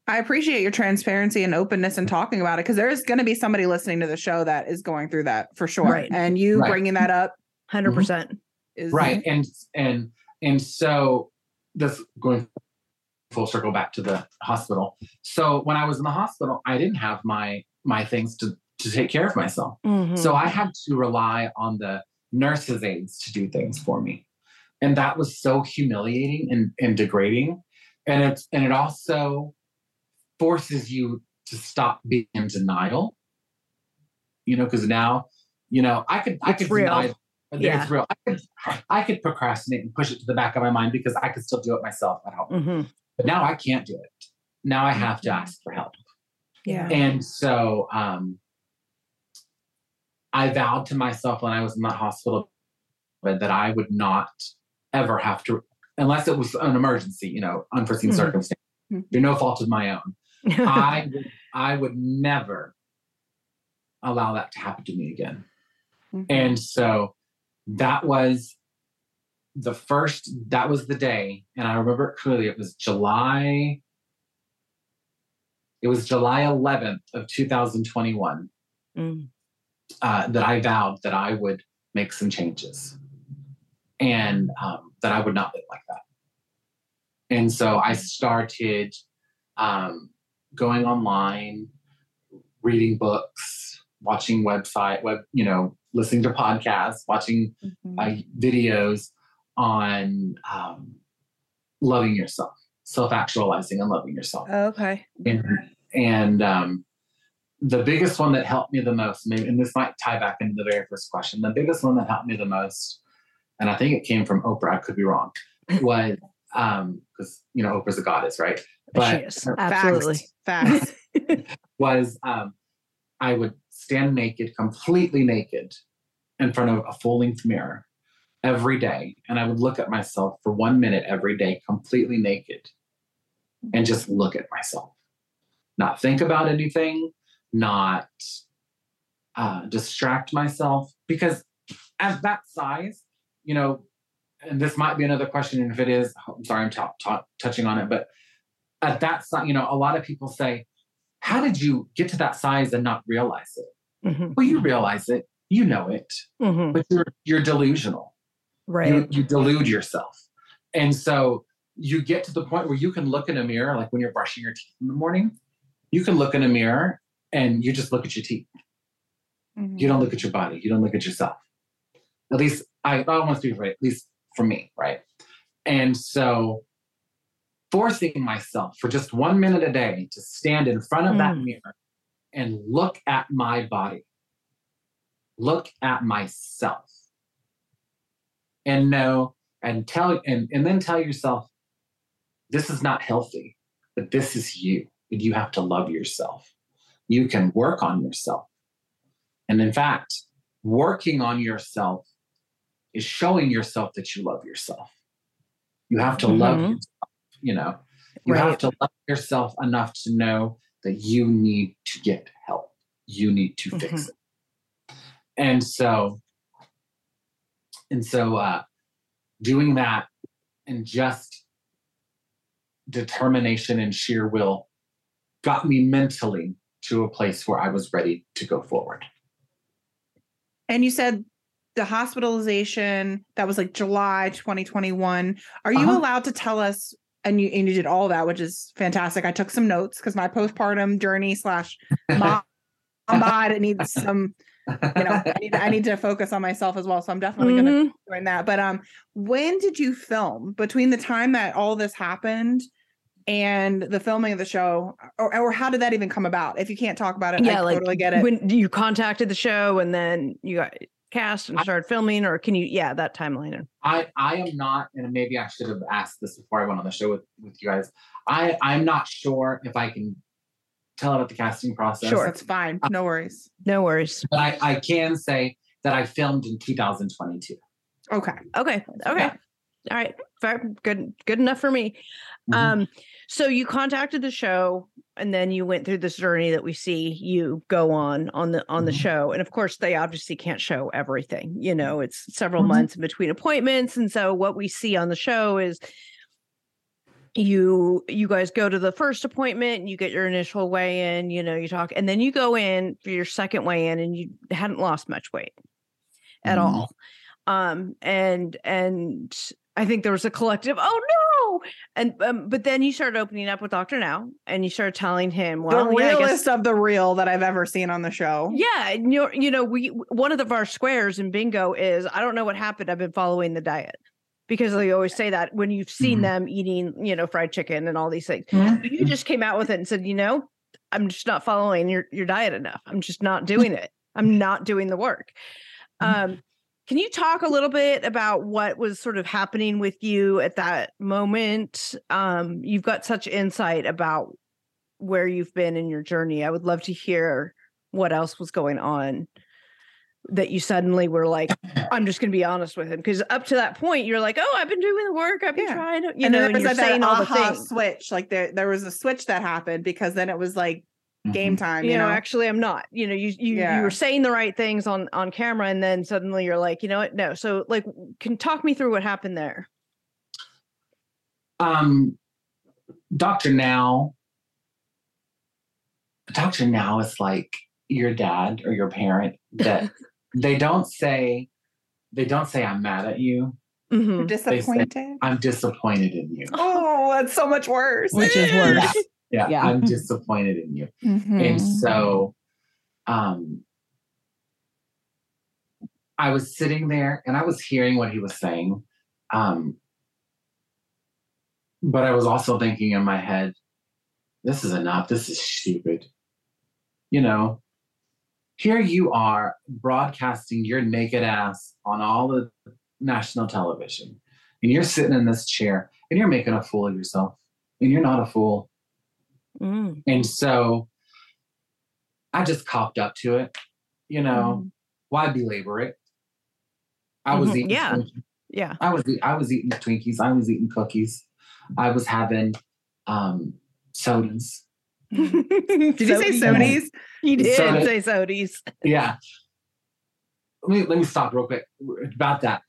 I appreciate your transparency and openness and talking about it, because there is going to be somebody listening to the show that is going through that for sure. Right. And you right. bringing that up, hundred percent. Right. And and and so this going full circle back to the hospital. So when I was in the hospital, I didn't have my my things to to take care of myself. Mm-hmm. So I had to rely on the nurses' aides to do things for me, and that was so humiliating and, and degrading. And it's and it also forces you to stop being in denial, you know, because now, you know, I could, I could, real. Deny, yeah. It's real. I could, I could procrastinate and push it to the back of my mind because I could still do it myself at home. Mm-hmm. But now I can't do it. Now I have to ask for help. Yeah. And so, um, I vowed to myself when I was in that hospital bed that I would not ever have to, unless it was an emergency, you know, unforeseen mm-hmm. circumstance, through no fault of my own. I would, I would never allow that to happen to me again. Mm-hmm. And so that was the first, that was the day. And I remember it clearly, it was July, it was July eleventh of two thousand twenty-one mm. uh, that I vowed that I would make some changes and um, that I would not live like that. And so I started um, going online, reading books, watching website, web, you know, listening to podcasts, watching mm-hmm. uh, videos on um, loving yourself, self-actualizing and loving yourself. Oh, okay. And, and um, the biggest one that helped me the most, maybe, and this might tie back into the very first question, the biggest one that helped me the most, and I think it came from Oprah, I could be wrong, was... Um, because you know Oprah's a goddess, right? But she is. Absolutely, facts was um, I would stand naked, completely naked, in front of a full-length mirror every day, and I would look at myself for one minute every day, completely naked, and just look at myself, not think about anything, not uh, distract myself, because at that size, you know. And this might be another question, and if it is, I'm sorry, I'm t- t- touching on it, but at that size, you know, a lot of people say, how did you get to that size and not realize it? Mm-hmm. Well, you realize it, you know it, mm-hmm. but you're, you're delusional, right? You, you delude yourself. And so you get to the point where you can look in a mirror, like when you're brushing your teeth in the morning, you can look in a mirror and you just look at your teeth. Mm-hmm. You don't look at your body. You don't look at yourself. At least I, I don't want to speak for it. At least for me, right? And so forcing myself for just one minute a day to stand in front of mm. that mirror and look at my body, look at myself, and know and tell and, and then tell yourself, this is not healthy, but this is you. And you have to love yourself. You can work on yourself. And in fact, working on yourself is showing yourself that you love yourself. You have to mm-hmm. love yourself, you know. You right. have to love yourself enough to know that you need to get help. You need to mm-hmm. fix it. And so, and so uh, doing that and just determination and sheer will got me mentally to a place where I was ready to go forward. And you said, the hospitalization, that was like July twenty twenty-one. Are you uh-huh. allowed to tell us, and you and you did all that, which is fantastic. I took some notes because my postpartum journey slash mom bod, it needs some you know, I need, I need to focus on myself as well. So I'm definitely mm-hmm. going to be doing that. But um, when did you film between the time that all this happened and the filming of the show, or, or how did that even come about? If you can't talk about it, yeah, I like totally get it. When you contacted the show and then you got cast and started filming, or can you, yeah, that timeline. I, I am not, and maybe I should have asked this before I went on the show with, with you guys. I, I'm not sure if I can tell about the casting process. Sure, that's fine. No worries. No worries. But I, I can say that I filmed in two thousand twenty-two. Okay. Okay. Okay. Yeah. All right. Fair. Good. Good enough for me. Mm-hmm. Um, so you contacted the show and then you went through this journey that we see you go on, on the, on mm-hmm. the show. And of course they obviously can't show everything, you know, it's several mm-hmm. months in between appointments. And so what we see on the show is you, you guys go to the first appointment, you get your initial weigh in, you know, you talk, and then you go in for your second weigh in and you hadn't lost much weight at mm-hmm. all. Um, and, and, I think there was a collective, oh no. And, um, but then you started opening up with Doctor Now and you started telling him, well, the realest yeah, I guess, of the real that I've ever seen on the show. Yeah. And you're, you know, we, one of the, our squares in bingo is, I don't know what happened. I've been following the diet, because they always say that when you've seen mm-hmm. them eating, you know, fried chicken and all these things, mm-hmm. you just came out with it and said, you know, I'm just not following your, your diet enough. I'm just not doing it. I'm not doing the work. Mm-hmm. Um, Can you talk a little bit about what was sort of happening with you at that moment? Um, you've got such insight about where you've been in your journey. I would love to hear what else was going on that you suddenly were like, I'm just going to be honest with him. Because up to that point, you're like, oh, I've been doing the work. I've been yeah. trying to, you and know, and you're saying all the things. Switch. Like there, there was a switch that happened, because then it was like, game time, you, you know, know, actually I'm not, you know, you, you, yeah. you were saying the right things on, on camera. And then suddenly you're like, you know what? No. So like, can talk me through what happened there. Um, Doctor Now, Doctor Now is like your dad or your parent that they don't say, they don't say, I'm mad at you. Mm-hmm. Disappointed. Say, I'm disappointed in you. Oh, that's so much worse. Which is worse. Yeah, yeah, I'm disappointed in you. Mm-hmm. And so um, I was sitting there and I was hearing what he was saying. Um, but I was also thinking in my head, this is enough. This is stupid. You know, here you are broadcasting your naked ass on all the national television. And you're sitting in this chair and you're making a fool of yourself. And you're not a fool. Mm. And so I just copped up to it, you know, mm. why belabor it? I mm-hmm. was eating, yeah. Twinkies. Yeah. I was, I was eating Twinkies. I was eating cookies. I was having, um, sodas. Did you say sodies? You did soda. Say sodies. Yeah. Let me, let me stop real quick about that.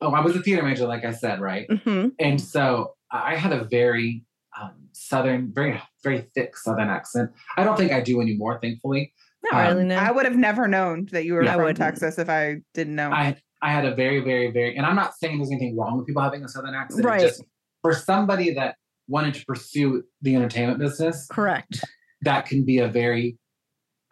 Oh, I was a theater major, like I said, right? Mm-hmm. And so I had a very, um, Southern, very, very thick Southern accent. I don't think I do anymore, thankfully. No, um, really, no. I would have never known that you were yeah, from Texas if I didn't know. I, I had a very, very, very, and I'm not saying there's anything wrong with people having a Southern accent. Right. Just for somebody that wanted to pursue the entertainment business. Correct. That can be a very,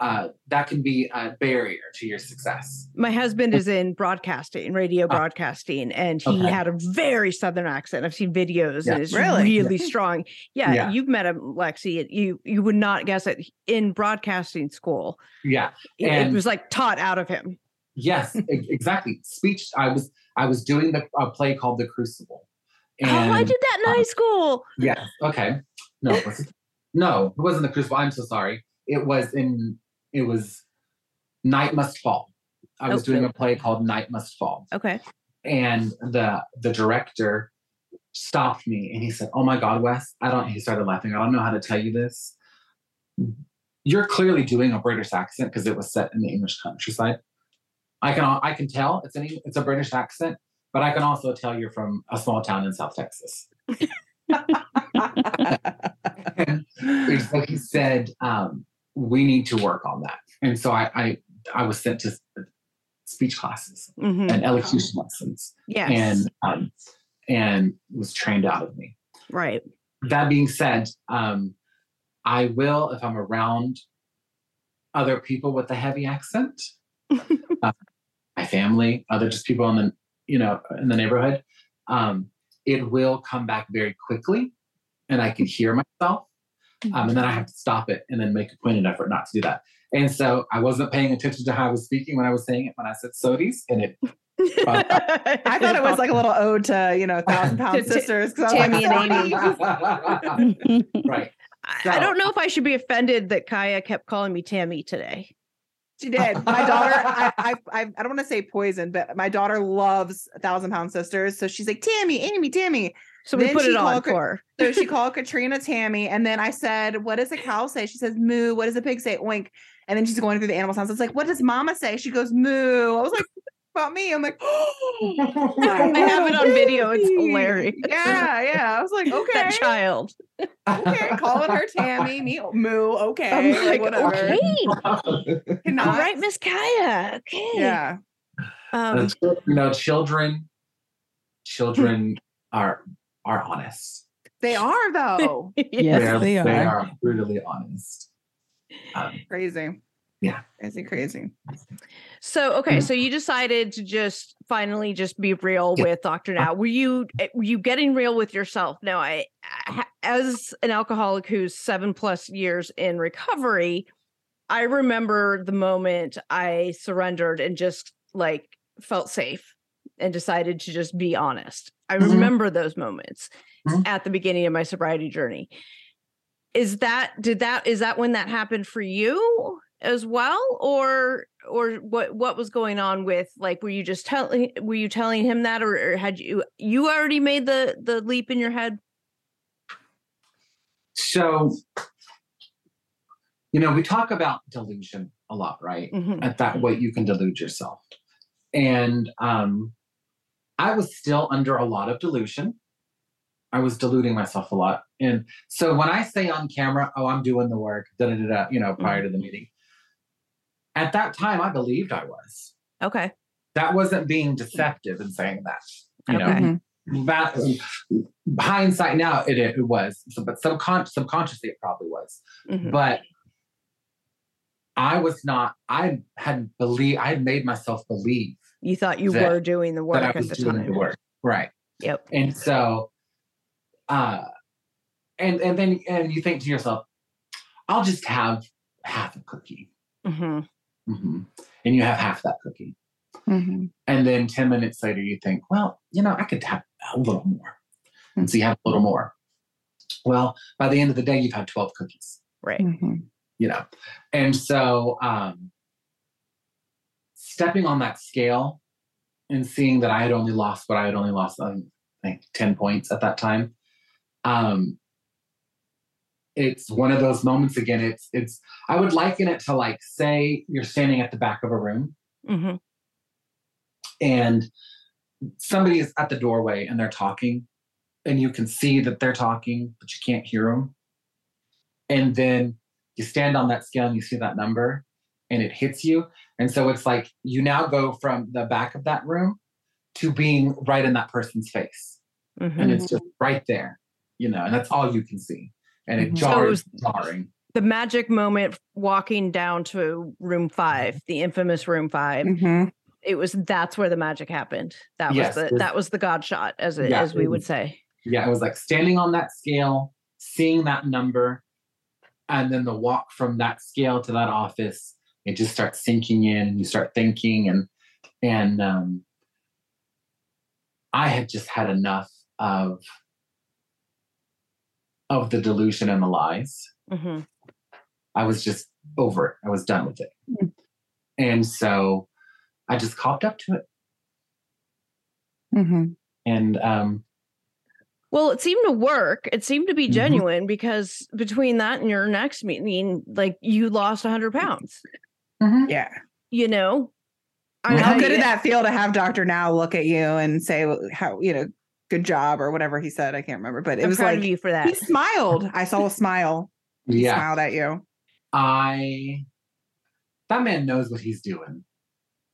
uh, that can be a barrier to your success. My husband is in broadcasting, radio uh, broadcasting, and he okay. had a very Southern accent. I've seen videos yeah. and it's really, really yeah. strong. Yeah, yeah. You've met him, Lexi. You, you would not guess it in broadcasting school. Yeah. And it was like taught out of him. Yes, exactly. Speech. I was, I was doing the, a play called The Crucible. And, oh, I did that in um, high school. Yeah. Okay. No, it wasn't, no, it wasn't The Crucible. I'm so sorry. It was in, It was Night Must Fall. I was okay. doing a play called Night Must Fall. Okay. And the the director stopped me and he said, oh my God, Wes, I don't, he started laughing. I don't know how to tell you this. You're clearly doing a British accent because it was set in the English countryside. I can I can tell it's an it's a British accent, but I can also tell you're from a small town in South Texas. And so he said, um, we need to work on that. And so I, I, I was sent to speech classes mm-hmm. and elocution lessons yes. and, um, and was trained out of me. Right. That being said, um, I will, if I'm around other people with a heavy accent, uh, my family, other just people in the, you know, in the neighborhood, um, it will come back very quickly and I can hear myself. Um, and then I have to stop it and then make a pointed effort not to do that. And so I wasn't paying attention to how I was speaking when I was saying it, when I said sodies, and it. I thought it was like a little ode to, you know, thousand pound sisters. Tammy and Amy. Right. So, I don't know if I should be offended that Kaya kept calling me Tammy today. She did. My daughter, I, I, I, I don't want to say poison, but my daughter loves thousand pound sisters. So she's like, Tammy, Amy, Tammy. So we then put it on for her. So she called Katrina Tammy. And then I said, what does a cow say? She says, moo. What does a pig say? Oink. And then she's going through the animal sounds. It's like, what does mama say? She goes, moo. I was like, about me. I'm like, oh, I have it on video. It's hilarious. Yeah. Yeah. I was like, okay. That child. Okay. Calling her Tammy. Me, moo. Okay. I'm like, whatever. Okay. Cannot. All right, Miss Kaya. Okay. Yeah. Um, you know, children, children are are honest. They are though. Yes, They're, they are. They are brutally honest. Um, crazy. Yeah. Crazy, crazy. So, okay. So you decided to just finally just be real yeah. with Doctor Now. Were you, were you getting real with yourself? Now, I, as an alcoholic who's seven plus years in recovery, I remember the moment I surrendered and just like felt safe and decided to just be honest. I remember mm-hmm. those moments mm-hmm. at the beginning of my sobriety journey. Is that, did that, is that when that happened for you as well? Or, or what, what was going on with, like, were you just telling, were you telling him that, or, or had you, you already made the, the leap in your head? So, you know, we talk about delusion a lot, right? Mm-hmm. At that way you can delude yourself. And, um, I was still under a lot of delusion. I was deluding myself a lot. And so when I say on camera, oh, I'm doing the work, da da da, da you know, prior to the meeting, at that time, I believed I was. Okay. That wasn't being deceptive in saying that. You okay. know, mm-hmm. that, hindsight now, it, it was. So, but subconscious, subconsciously, it probably was. Mm-hmm. But I was not, I had believed, I had made myself believe. You thought you that, were doing the work that I was at the doing time. The work. Right. Yep. And so, uh, and and then and you think to yourself, I'll just have half a cookie. Mm-hmm. Mm-hmm. And you have half that cookie. Mm-hmm. And then ten minutes later, you think, well, you know, I could have a little more. Mm-hmm. And so you have a little more. Well, by the end of the day, you've had twelve cookies. Right. Mm-hmm. You know, and so, um, stepping on that scale and seeing that I had only lost what I had only lost, um, I think ten points at that time. Um, it's one of those moments again. It's, it's, I would liken it to, like, say you're standing at the back of a room mm-hmm. and somebody is at the doorway and they're talking, and you can see that they're talking, but you can't hear them. And then you stand on that scale and you see that number and it hits you. And so it's like, you now go from the back of that room to being right in that person's face. Mm-hmm. And it's just right there, you know, and that's all you can see. And it mm-hmm. jars, so it was jarring. The magic moment walking down to room five, the infamous room five. Mm-hmm. It was, that's where the magic happened. That yes, was the, that was the God shot, as it, yeah, as we it was, would say. Yeah. It was like standing on that scale, seeing that number, and then the walk from that scale to that office. It just starts sinking in, and you start thinking, and and um, I had just had enough of of the delusion and the lies. Mm-hmm. I was just over it. I was done with it, mm-hmm. and so I just copped up to it. Mm-hmm. And um, well, it seemed to work. It seemed to be genuine mm-hmm. because between that and your next meeting, like, you lost one hundred pounds. Mm-hmm. Yeah. You know, I mean, how good did that feel to have Doctor Now look at you and say, how, you know, good job or whatever he said? I can't remember, but it I'm was proud like, of you for that. He smiled. I saw a smile. He yeah. smiled at you. I, that man knows what he's doing,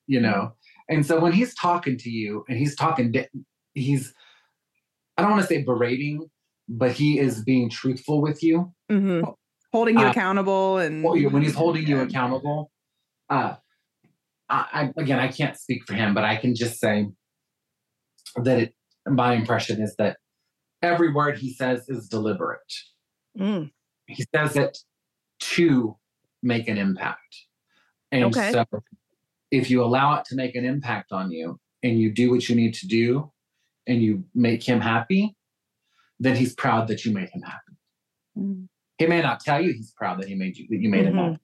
you know? And so when he's talking to you and he's talking, he's, I don't want to say berating, but he is being truthful with you. Mm-hmm. Holding you uh, accountable. And when he's holding you accountable, Uh, I, again, I can't speak for him, but I can just say that it, my impression is that every word he says is deliberate. Mm. He says it to make an impact. And okay. so if you allow it to make an impact on you and you do what you need to do and you make him happy, then he's proud that you made him happy. Mm. He may not tell you he's proud that he made you, that you made mm-hmm. him happy.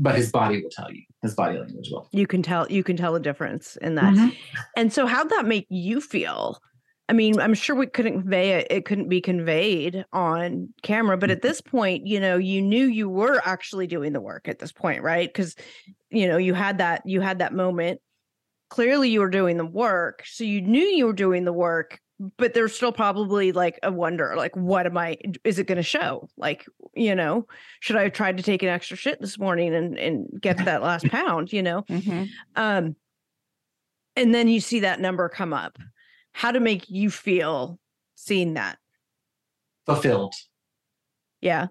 But his body will tell you. His body language will. You can tell. You can tell the difference in that. Mm-hmm. And so, how'd that make you feel? I mean, I'm sure we couldn't convey it. It couldn't be conveyed on camera. But at this point, you know, you knew you were actually doing the work at this point, right? Because, you know, you had that. You had that moment. Clearly, you were doing the work. So you knew you were doing the work. But there's still probably like a wonder, like, what am I, is it going to show? Like, you know, should I have tried to take an extra shit this morning and, and get that last pound, you know? Mm-hmm. Um, and then you see that number come up. How to make you feel seeing that? Fulfilled. Yeah.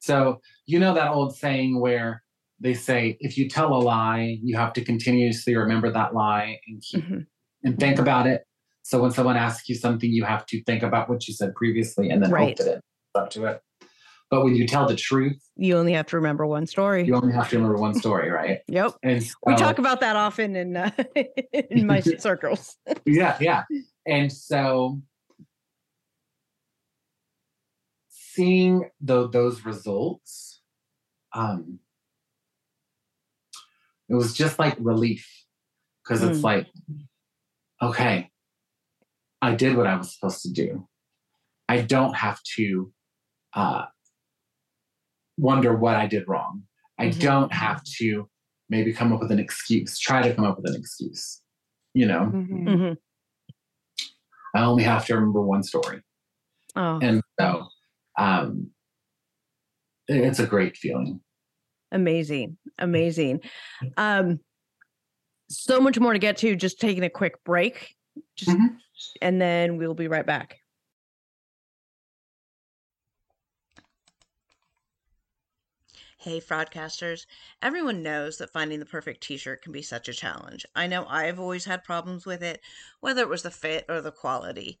So, you know, that old saying where they say, if you tell a lie, you have to continuously remember that lie and keep mm-hmm. and think mm-hmm. about it. So when someone asks you something, you have to think about what you said previously and then right. hope that it lives up to it. But when you tell the truth, you only have to remember one story. You only have to remember one story, right? Yep. And so, we talk about that often in uh, in my circles. Yeah, yeah. And so seeing the, those results, um, it was just like relief, because mm. it's like, okay. I did what I was supposed to do. I don't have to uh, wonder what I did wrong. I mm-hmm. don't have to maybe come up with an excuse, try to come up with an excuse, you know? Mm-hmm. Mm-hmm. I only have to remember one story. Oh. And so um, it's a great feeling. Amazing. Amazing. Um, so much more to get to, just taking a quick break. Just, mm-hmm. and then we'll be right back. Hey, fraudcasters. Everyone knows that finding the perfect t-shirt can be such a challenge. I know I've always had problems with it, whether it was the fit or the quality.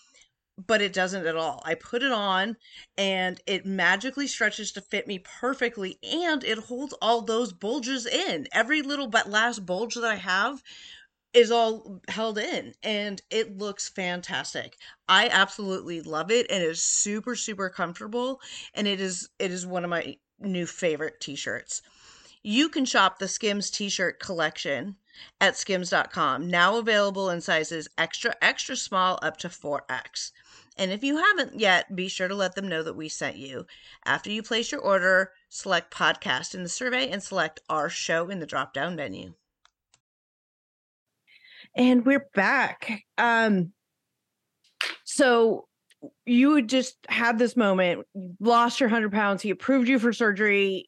But it doesn't at all. I put it on and it magically stretches to fit me perfectly, and it holds all those bulges in. Every little but last bulge that I have is all held in, and it looks fantastic. I absolutely love it, and it is super, super comfortable, and it is it is one of my new favorite t-shirts. You can shop the Skims t-shirt collection at skims dot com, now available in sizes extra, extra small up to four X. And if you haven't yet, be sure to let them know that we sent you. After you place your order, select podcast in the survey and select our show in the drop-down menu. And we're back. Um, so you just had this moment, lost your one hundred pounds, he approved you for surgery.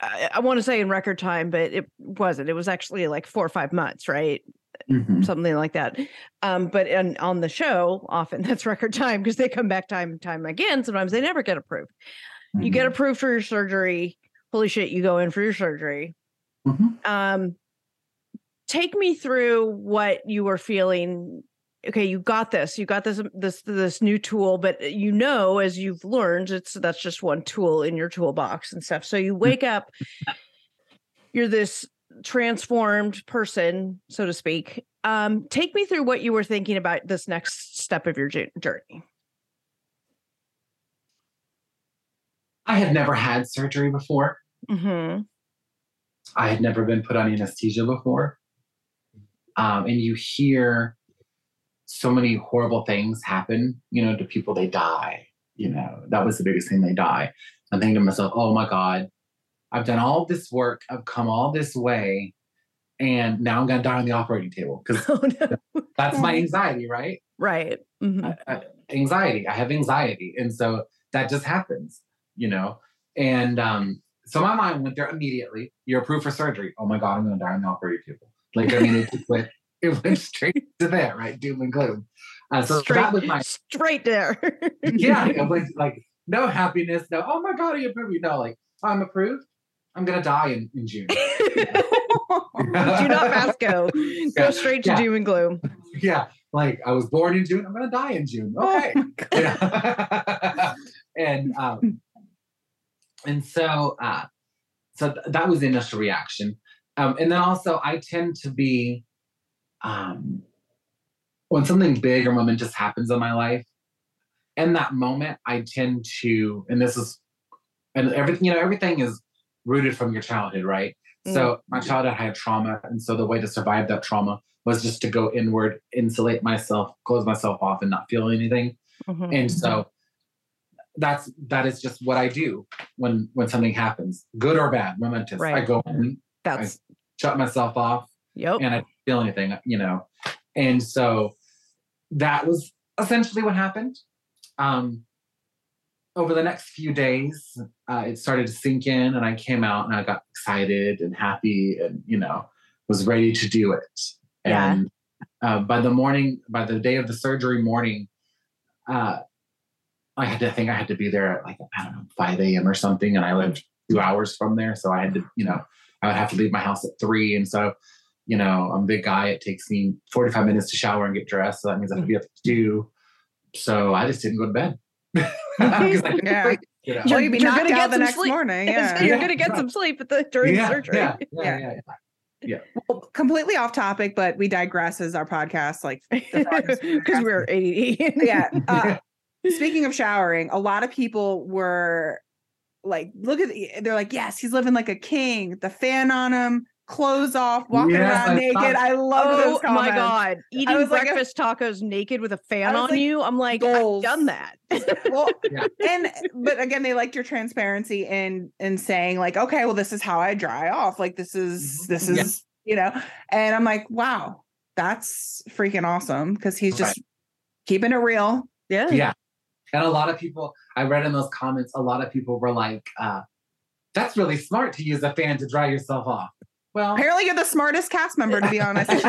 I, I want to say in record time, but it wasn't. It was actually like four or five months, right? Mm-hmm. Something like that. Um, but in, on the show, often that's record time because they come back time and time again. Sometimes they never get approved. Mm-hmm. You get approved for your surgery. Holy shit, you go in for your surgery. Mm-hmm. Um, take me through what you were feeling. Okay, you got this. You got this this this new tool, but you know, as you've learned, it's that's just one tool in your toolbox and stuff. So you wake up, you're this transformed person, so to speak. Um, take me through what you were thinking about this next step of your journey. I had never had surgery before. Mm-hmm. I had never been put on anesthesia before, um, and you hear so many horrible things happen, you know, to people. They die, you know, that was the biggest thing, they die. I'm thinking to myself, oh my God, I've done all this work. I've come all this way. And now I'm going to die on the operating table because oh, no. that's my anxiety, right? Right. Mm-hmm. I, I, anxiety. I have anxiety. And so that just happens, you know? And um, so my mind went there immediately. You're approved for surgery. Oh my God, I'm going to die on the operating table. Like, I mean, it just went, it went straight to that, right? Doom and gloom. Uh, so straight, that was my... Straight there. Yeah. It was like, no happiness. No, oh my God, are you approved? No, like, I'm approved. I'm going to die in, in June. Do not fast go. Go yeah. straight to yeah. doom and gloom. Yeah. Like I was born in June. I'm going to die in June. Okay. Oh yeah. and, um, and so, uh, so th- that was the initial reaction. Um, and then also I tend to be, um, when something big or moment just happens in my life, in that moment, I tend to, and this is, and everything, you know, everything is rooted from your childhood, right? So my childhood had trauma. And so the way to survive that trauma was just to go inward, insulate myself, close myself off and not feel anything. Mm-hmm. And so that's, that is just what I do when, when something happens, good or bad, momentous. Right. I go, in, that's I shut myself off yep. and I don't feel anything, you know? And so that was essentially what happened. Um, Over the next few days, uh, it started to sink in and I came out and I got excited and happy and, you know, was ready to do it. Yeah. And uh, by the morning, by the day of the surgery morning, uh, I had to think I had to be there at like, I don't know, five a.m. or something. And I lived two hours from there. So I had to, you know, I would have to leave my house at three. And so, you know, I'm a big guy. It takes me forty-five minutes to shower and get dressed. So that means I have to be up at two. So I just didn't go to bed. like, yeah. you know. You're, you're, you're gonna get the next sleep. morning. Yeah. You're yeah. gonna get some sleep at the during yeah. surgery. Yeah, yeah, yeah. yeah, yeah. yeah. Well, completely off topic, but we digress as our podcast, like because we're A D D. yeah. Uh, speaking of showering, a lot of people were like, "Look at," the, they're like, "Yes, he's living like a king." The fan on him. Clothes off, walking yes, around I naked. I love oh, those comments. Oh my God. Eating breakfast like, tacos naked with a fan on like, you. I'm like, goals. I've done that. well, yeah. And, but again, they liked your transparency in, in saying like, okay, well, this is how I dry off. Like this is, this is, yes. you know, and I'm like, wow, that's freaking awesome. Cause he's just right. keeping it real. Yeah. Yeah. And a lot of people, I read in those comments, a lot of people were like, uh, that's really smart to use a fan to dry yourself off. Well, apparently you're the smartest cast member, to be honest. Well,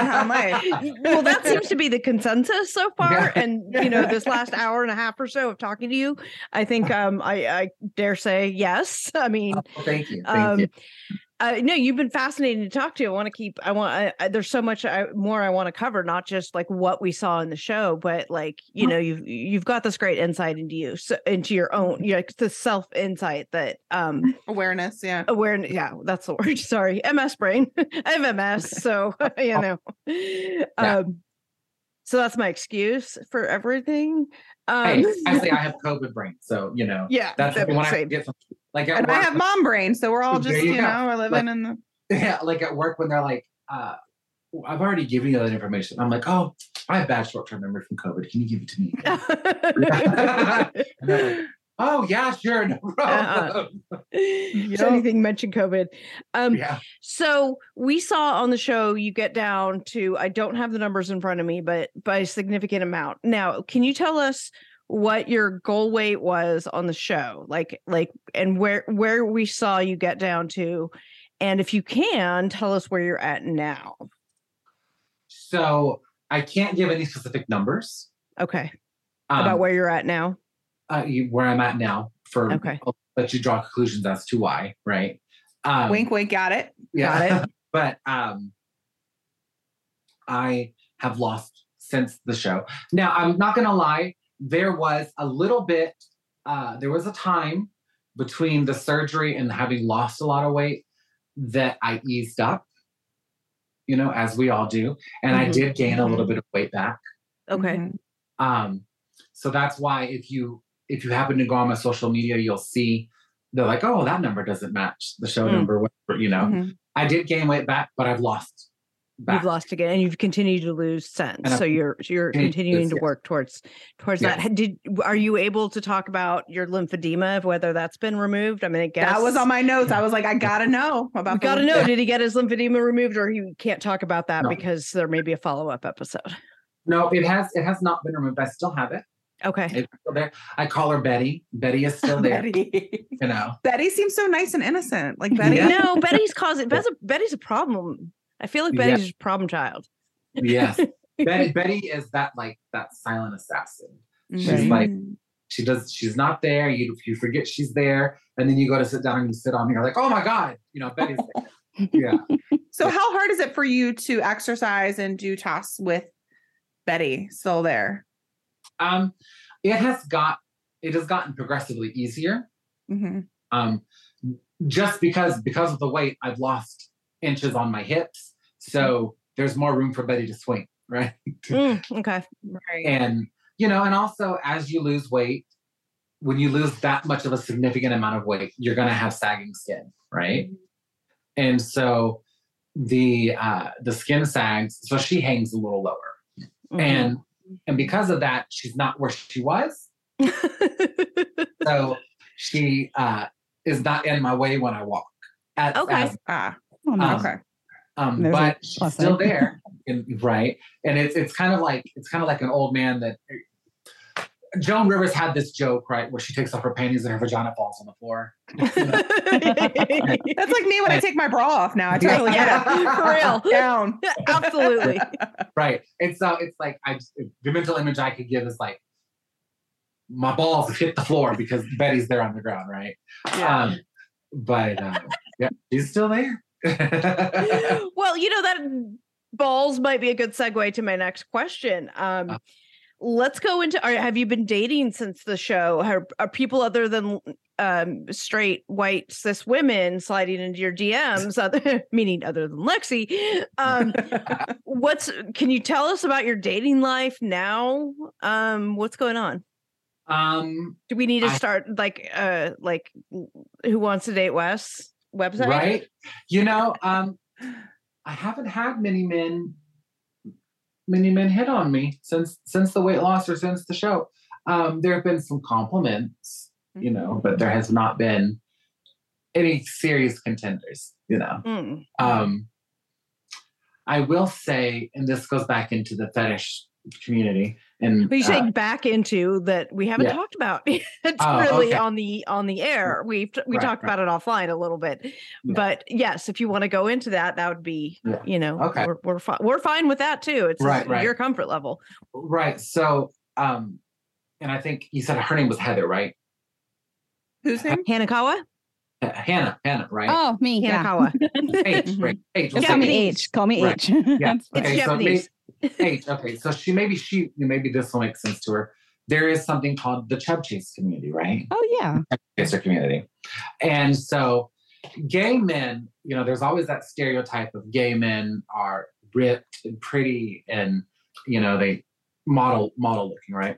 that seems to be the consensus so far. Yeah. And, you know, this last hour and a half or so of talking to you, I think um, I, I dare say yes. I mean, oh, thank you. Thank um, you. Uh, no, you've been fascinating to talk to. I want to keep, I want, I, I, there's so much I, more I want to cover, not just like what we saw in the show, but like, you know, you've, you've got this great insight into you, so, into your own, you know, the self insight that, um, awareness. Yeah. Awareness. Yeah. That's the word. Sorry. M S brain. I have M S. So, you know, yeah. um, so that's my excuse for everything. Um, hey, actually, I have COVID brain. So, you know, yeah, that's that when I get some. Like and work, I have mom brain, so we're all just, you, you know, we're living like, in the... Yeah, like at work when they're like, uh, I've already given you that information. I'm like, oh, I have bad short-term memory from COVID. Can you give it to me? And they're like, oh, yeah, sure, no problem. Uh-uh. you know? Anything mentioned COVID. Um, yeah. So we saw on the show you get down to, I don't have the numbers in front of me, but by a significant amount. Now, can you tell us what your goal weight was on the show, like, like, and where, where we saw you get down to, and if you can tell us where you're at now. So I can't give any specific numbers. Okay. Um, about where you're at now. Uh, you, where I'm at now for, okay. I'll let you draw conclusions as to why. Right. Um, wink, wink. Got it. Yeah. Got it. But, um, I have lost since the show. Now I'm not going to lie. There was a little bit, uh, there was a time between the surgery and having lost a lot of weight that I eased up, you know, as we all do. And mm-hmm. I did gain a little bit of weight back. Okay. Um, so that's why if you, if you happen to go on my social media, you'll see they're like, oh, that number doesn't match the show mm-hmm. number, whatever, you know, mm-hmm. I did gain weight back, but I've lost back. You've lost again, and you've continued to lose sense. And so I've, you're you're continuing this, to yeah. work towards towards yeah. that. Did are you able to talk about your lymphedema, whether that's been removed? I mean, I guess that was on my notes. I was like, I gotta know about. You gotta know. Did he get his lymphedema removed, or he can't talk about that no. because there may be a follow up episode? No, it has it has not been removed. I still have it. Okay. It's still there. I call her Betty. Betty is still there. Betty. You know. Betty seems so nice and innocent. Like Betty. Yeah. No, Betty's causing Betty's a, Betty's a problem. I feel like Betty's yes. a problem child. Yes. Betty, Betty is that like that silent assassin. She's right. like she does she's not there. You you forget she's there. And then you go to sit down and you sit on here like, oh my God, you know, Betty's there. Yeah. So how hard is it for you to exercise and do tasks with Betty still there? Um, it has got, it has gotten progressively easier. Mm-hmm. Um, just because, because of the weight, I've lost inches on my hips. So there's more room for Betty to swing. Right. Mm, okay. Right. And, you know, and also as you lose weight, when you lose that much of a significant amount of weight, you're going to have sagging skin. Right. Mm-hmm. And so the, uh, the skin sags, so she hangs a little lower. Mm-hmm. And And because of that, she's not where she was. So she uh, is not in my way when I walk. As, okay. As, ah. Oh, no. um, okay. Um, but she's still there, in, right? And it's it's kind of like it's kind of like an old man that Joan Rivers had this joke, right, where she takes off her panties and her vagina falls on the floor. That's like me when I take my bra off now. I totally get it. For real. Down. Absolutely. Right. And so it's like, I the mental image I could give is like, my balls hit the floor because Betty's there on the ground, right? Yeah. Um, but uh, yeah, she's still there. Well, you know, that balls might be a good segue to my next question. Um uh, Let's go into, are, have you been dating since the show? Are, are people other than um, straight, white, cis women sliding into your D Ms, other, meaning other than Lexi? Um, what's, can you tell us about your dating life now? Um, what's going on? Um, Do we need to I, start like, uh, like Who Wants to Date Wess website? Right. You know, um, I haven't had many men Many men hit on me since since the weight loss or since the show. Um, there have been some compliments, you know, but there has not been any serious contenders, you know. Mm. Um, I will say, and this goes back into the fetish community, and but you say uh, back into that we haven't yeah. talked about it oh, really okay. on the on the air. We've we right, talked right. about it offline a little bit, yeah. but yes, if you want to go into that, that would be yeah. you know okay. we're we're, fi- we're fine with that too. It's right, just right. your comfort level, right? So, um, and I think you said her name was Heather, right? Whose name? Hanakawa. Uh, Hannah, Hannah, right? Oh, me, Hanakawa. Yeah. H, right? H. We'll Call me H. H. Call me right. H. Yeah. It's okay, Japanese. So Hey, okay, so she maybe she maybe this will make sense to her. There is something called the chub chase community, right? Oh yeah, chub chaser community. And so, gay men, you know, there's always that stereotype of gay men are ripped and pretty, and you know they model model looking, right?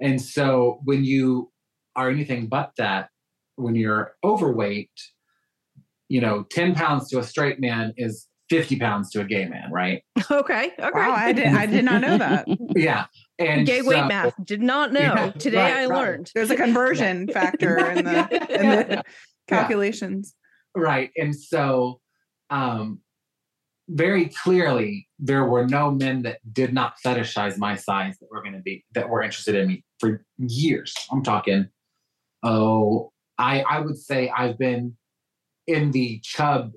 And so when you are anything but that, when you're overweight, you know, ten pounds to a straight man is fifty pounds to a gay man, right? Okay. Okay. Wow, I did I did not know that. Yeah. And gay so, weight math. Did not know. Yeah, Today right, I right. learned. There's a conversion yeah. factor in the, in the yeah. calculations. Yeah. Right. And so um, very clearly there were no men that did not fetishize my size that were going to be, that were interested in me for years. I'm talking, oh, I, I would say I've been in the chub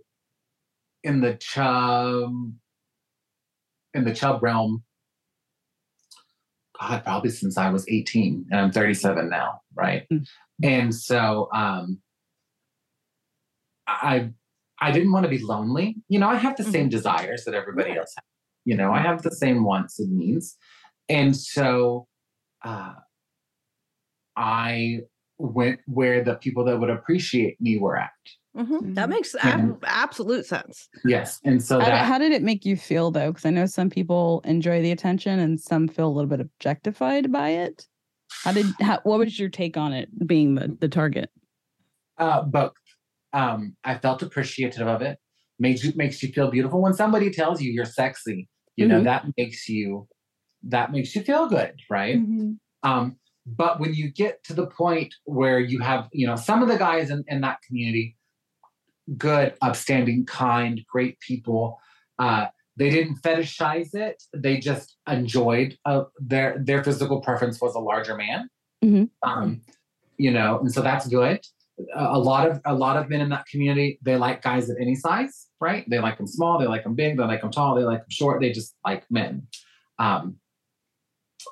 in the chub, in the chub realm, God, probably since I was eighteen, and I'm thirty-seven now, right? Mm-hmm. And so um, I I didn't want to be lonely. You know, I have the mm-hmm. same desires that everybody else has. You know, I have the same wants and needs. And so uh, I went where the people that would appreciate me were at. Mm-hmm. That makes ab- absolute sense. Yes. And so that, how did it make you feel though? Because I know some people enjoy the attention and some feel a little bit objectified by it. How did, how, what was your take on it being the, the target? Uh, both. Um, I felt appreciative of it. makes you, makes you feel beautiful. When somebody tells you you're sexy, you mm-hmm. know, that makes you, that makes you feel good. Right. Mm-hmm. Um, but when you get to the point where you have, you know, some of the guys in, in that community, good, upstanding, kind, great people, uh, they didn't fetishize it. They just enjoyed uh, their, their physical preference was a larger man. Mm-hmm. Um, you know, and so that's good. A lot of, a lot of men in that community, they like guys of any size, right? They like them small. They like them big. They like them tall. They like them short. They just like men. Um,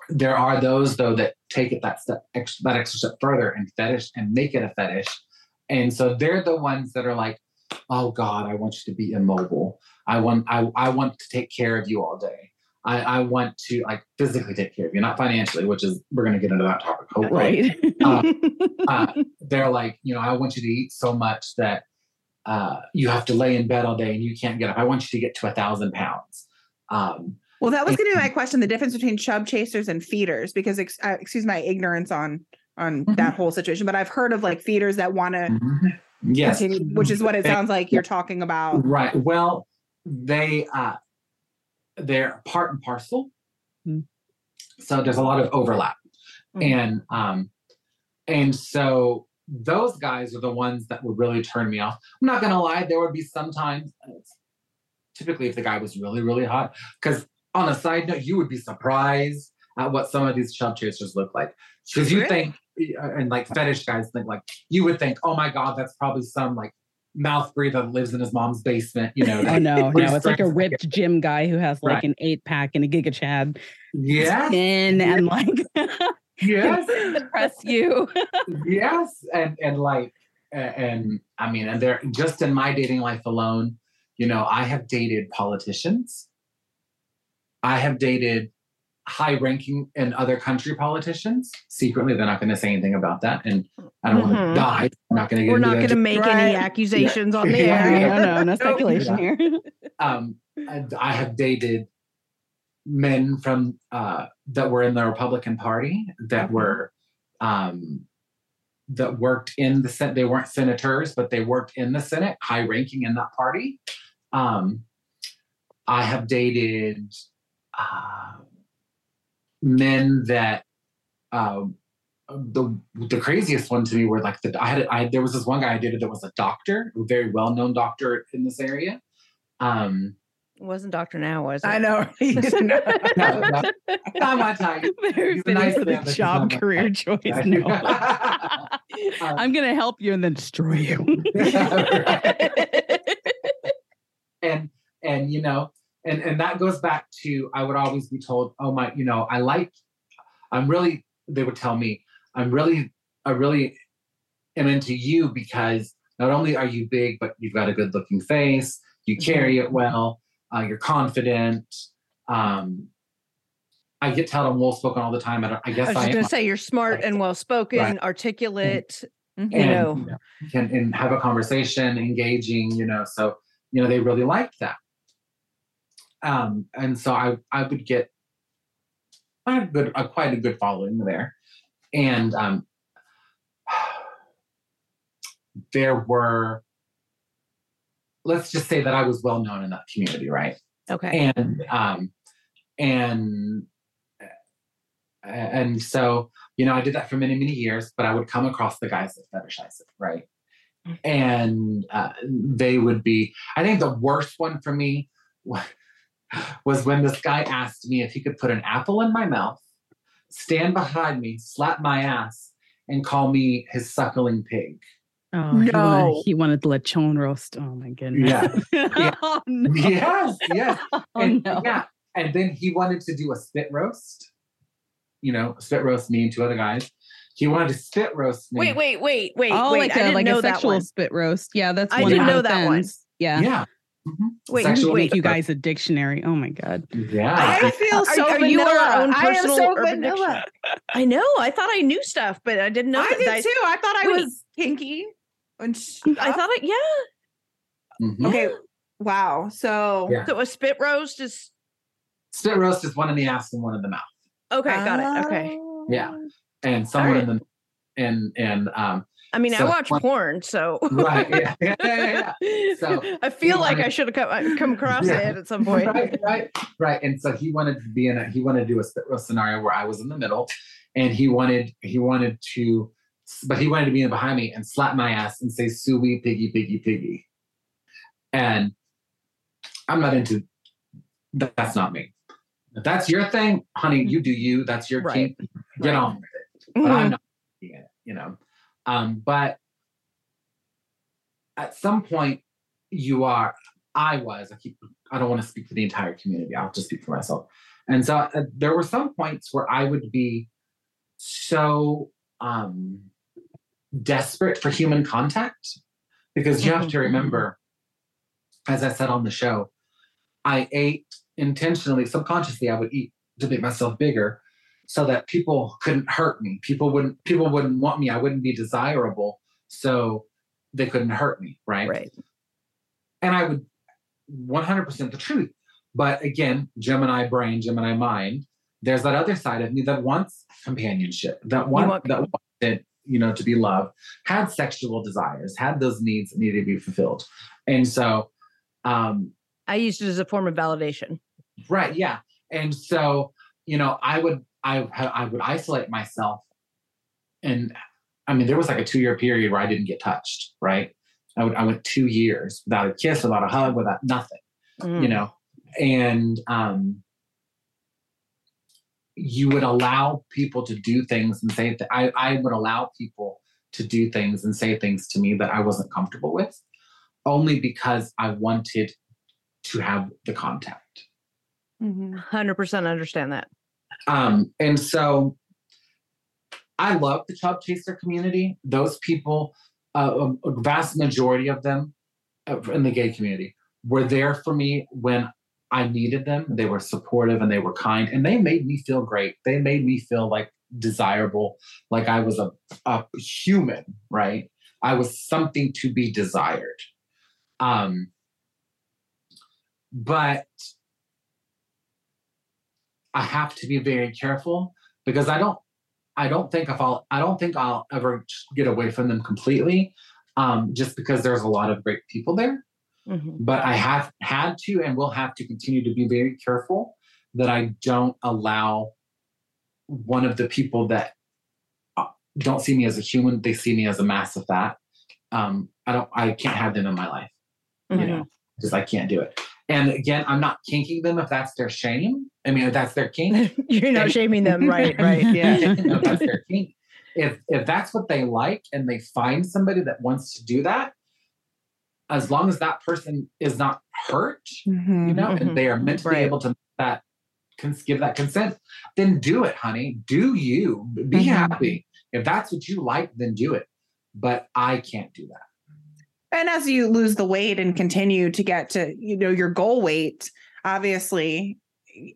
there are those though, that take it that step, extra, that extra step further and fetish and make it a fetish. And so they're the ones that are like, oh God, I want you to be immobile. I want, I, I want to take care of you all day. I, I want to like physically take care of you, not financially, which is, we're going to get into that topic. Hopefully. Right. uh, uh, they're like, you know, I want you to eat so much that uh, you have to lay in bed all day and you can't get up. I want you to get to a thousand pounds. Um, well, that was going to be my question. The difference between chub chasers and feeders, because ex- uh, excuse my ignorance on, on mm-hmm. that whole situation, but I've heard of like feeders that want to, mm-hmm. yes, continue, which is what it sounds like you're talking about. Right. Well, they, uh, they're part and parcel. Mm-hmm. So there's a lot of overlap. Mm-hmm. And, um, and so those guys are the ones that would really turn me off. I'm not going to lie. There would be sometimes, typically if the guy was really, really hot, because on a side note, you would be surprised at what some of these chub chasers look like. Because you think, and like fetish guys think like, you would think, oh my God, that's probably some like mouth breather lives in his mom's basement, you know. I know, no, it's like a ripped gym guy who has like right. an eight pack and a giga chad yes. skin yes. and like yes impress you yes and and like and I mean and they're just in my dating life alone, you know, I have dated politicians, I have dated high-ranking and other country politicians. Secretly, they're not going to say anything about that, and I don't mm-hmm. want to die. We're not going to. We're not going to make right. any accusations yeah. on the air. Yeah. No, no, no speculation here. Um, I, I have dated men from uh, that were in the Republican Party that were um, that worked in the Senate. They weren't senators, but they worked in the Senate, high-ranking in that party. Um, I have dated. Uh, Men that uh, the the craziest one to me were like the I had I there was this one guy I dated that was a doctor, a very well known doctor in this area. Um, it wasn't Doctor Now, was it? I know. Right? no, no, no. Not my type. There's been nice man, a job career choice. No. um, I'm gonna help you and then destroy you. and and you know. And and that goes back to, I would always be told, oh my, you know, I like, I'm really, they would tell me, I'm really, I really am into you because not only are you big, but you've got a good looking face. You carry it well. Uh, you're confident. Um, I get told I'm well-spoken all the time. I, don't, I guess I was going to say you're smart and well-spoken, right. articulate, and, you know. You know can, and have a conversation, engaging, you know. So, you know, they really liked that. Um, and so I, I would get quite a good, uh, quite a good following there. And, um, there were, let's just say that I was well known in that community. Right. Okay. And, um, and, and so, you know, I did that for many, many years, but I would come across the guys that fetishize it. Right. And, uh, they would be, I think the worst one for me was, was when this guy asked me if he could put an apple in my mouth, stand behind me, slap my ass, and call me his suckling pig. Oh, no. He wanted, he wanted the lechon roast. Oh, my goodness. Yeah. yeah. Oh, no. Yes, yes. Oh, and, no. yeah. and then he wanted to do a spit roast. You know, spit roast me and two other guys. He wanted to spit roast me. Wait, wait, wait, wait. Oh, wait. Like, I didn't like know a sexual that one. Spit roast. Yeah, that's I one didn't know that one. Yeah. Yeah. Mm-hmm. Wait, sexual wait, you guys a dictionary. Oh my God. Yeah. I feel so are, are vanilla. Our own I am so vanilla. I know. I thought I knew stuff, but I didn't know. I that did that too. I, I thought I wait. was kinky. And I thought it, yeah. Mm-hmm. Okay. Wow. So, yeah. so a spit roast is spit roast is one in the ass and one in the mouth. Okay, got uh, it. Okay. Yeah. And someone right. in the and and um I mean, so, I watch one, porn, so right, yeah, yeah, yeah, yeah. So I feel like wanted, I should have come, come across yeah, it at some point. Right, right, right. And so he wanted to be in a he wanted to do a spit roast scenario where I was in the middle, and he wanted he wanted to, but he wanted to be in behind me and slap my ass and say "Suey, piggy, piggy, piggy," and I'm not into that. That's not me. If that's your thing, honey, you do you. That's your right. kink. Get right. on with it. But mm-hmm. I'm not doing it, you know. Um, but at some point you are, I was, I keep, I don't want to speak for the entire community. I'll just speak for myself. And so uh, there were some points where I would be so, um, desperate for human contact, because you have to remember, as I said on the show, I ate intentionally, subconsciously, I would eat to make myself bigger, so that people couldn't hurt me. People wouldn't, people wouldn't want me. I wouldn't be desirable. So they couldn't hurt me. Right. Right. And I would one hundred percent the truth. But again, Gemini brain, Gemini mind, there's that other side of me that wants companionship, that one want- that wanted, you know, to be loved, had sexual desires, had those needs that needed to be fulfilled. And so, um, I used it as a form of validation. Right. Yeah. And so, you know, I would, I I would isolate myself. And I mean, there was like a two year period where I didn't get touched, right? I would, I went two years without a kiss, without a hug, without nothing, mm. you know? And um, you would allow people to do things and say, th- I, I would allow people to do things and say things to me that I wasn't comfortable with, only because I wanted to have the contact. Mm-hmm. one hundred percent understand that. Um, and so I love the Chub Chaser community. Those people, uh, a vast majority of them in the gay community were there for me when I needed them. They were supportive and they were kind, and they made me feel great. They made me feel like desirable, like I was a, a human, right? I was something to be desired. Um, but I have to be very careful, because I don't, I don't think if I'll, I don't think I'll ever get away from them completely, um, just because there's a lot of great people there. Mm-hmm. But I have had to, and will have to continue to be very careful that I don't allow one of the people that don't see me as a human, they see me as a mass of that. Um, I don't, I can't have them in my life, mm-hmm. you know, because I can't do it. And again, I'm not kinking them if that's their shame. I mean, if that's their kink. You're not shaming them, right? Right. Yeah. No, that's their kink. If if that's what they like and they find somebody that wants to do that, as long as that person is not hurt, mm-hmm, you know, mm-hmm. and they are meant to right. be able to that give that consent, then do it, honey. Do you. Be mm-hmm. happy. If that's what you like, then do it. But I can't do that. And as you lose the weight and continue to get to, you know, your goal weight, obviously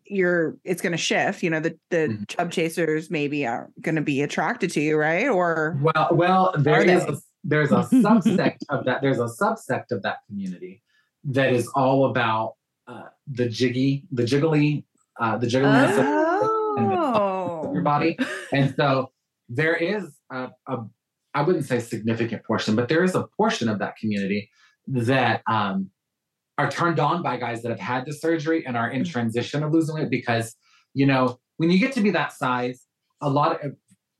you're, it's going to shift, you know, the, the mm-hmm. chub chasers maybe are going to be attracted to you. Right. Or. Well, well, there is, a, there's a subsect of that. There's a subsect of that community that is all about uh, the jiggy, the jiggly, uh, the jiggliness oh. and the of your body. And so there is a, a I wouldn't say significant portion, but there is a portion of that community that um, are turned on by guys that have had the surgery and are in transition of losing weight, because, you know, when you get to be that size, a lot of,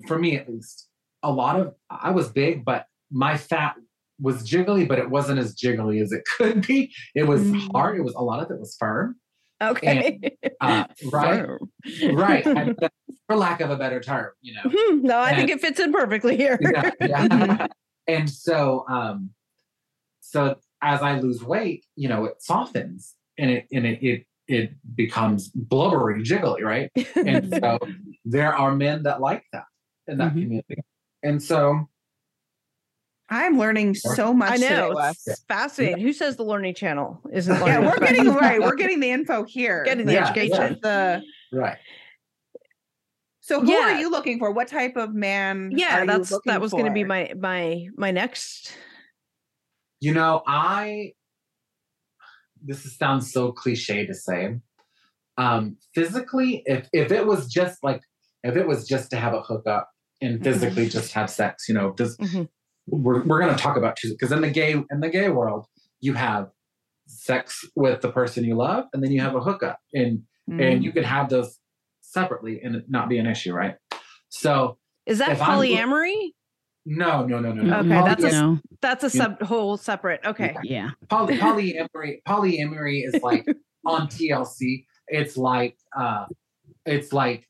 for me at least, a lot of, I was big, but my fat was jiggly, but it wasn't as jiggly as it could be. It was mm. hard. It was, a lot of it was firm. Okay. And, uh, right. Right. I, for lack of a better term, you know. Mm-hmm. No, I and, think it fits in perfectly here. Yeah, yeah. Mm-hmm. And so, um, so as I lose weight, you know, it softens and it, and it, it, it becomes blubbery, jiggly. Right. And so there are men that like that in that mm-hmm. community. And so I'm learning so much. I know. Today, it's fascinating. Yeah. Who says the Learning Channel isn't learning? Yeah, we're getting right. We're getting the info here. Getting the yeah, education. Yeah. The... Right. So who yeah. are you looking for? What type of man? Yeah, are that's you that was going to be my my my next. You know, I. This sounds so cliche to say. Um, physically, if if it was just like if it was just to have a hookup and physically mm-hmm. just have sex, you know, just. Mm-hmm. we're, we're going to talk about choosing, because in the gay in the gay world, you have sex with the person you love, and then you have a hookup, and mm. and you can have those separately and it not be an issue, right? So is that polyamory? I'm, no, no, no, no, no. Okay, Poly- that's a no. that's a sub whole separate. Okay, yeah. yeah. Poly- polyamory polyamory is like on T L C. It's like uh, it's like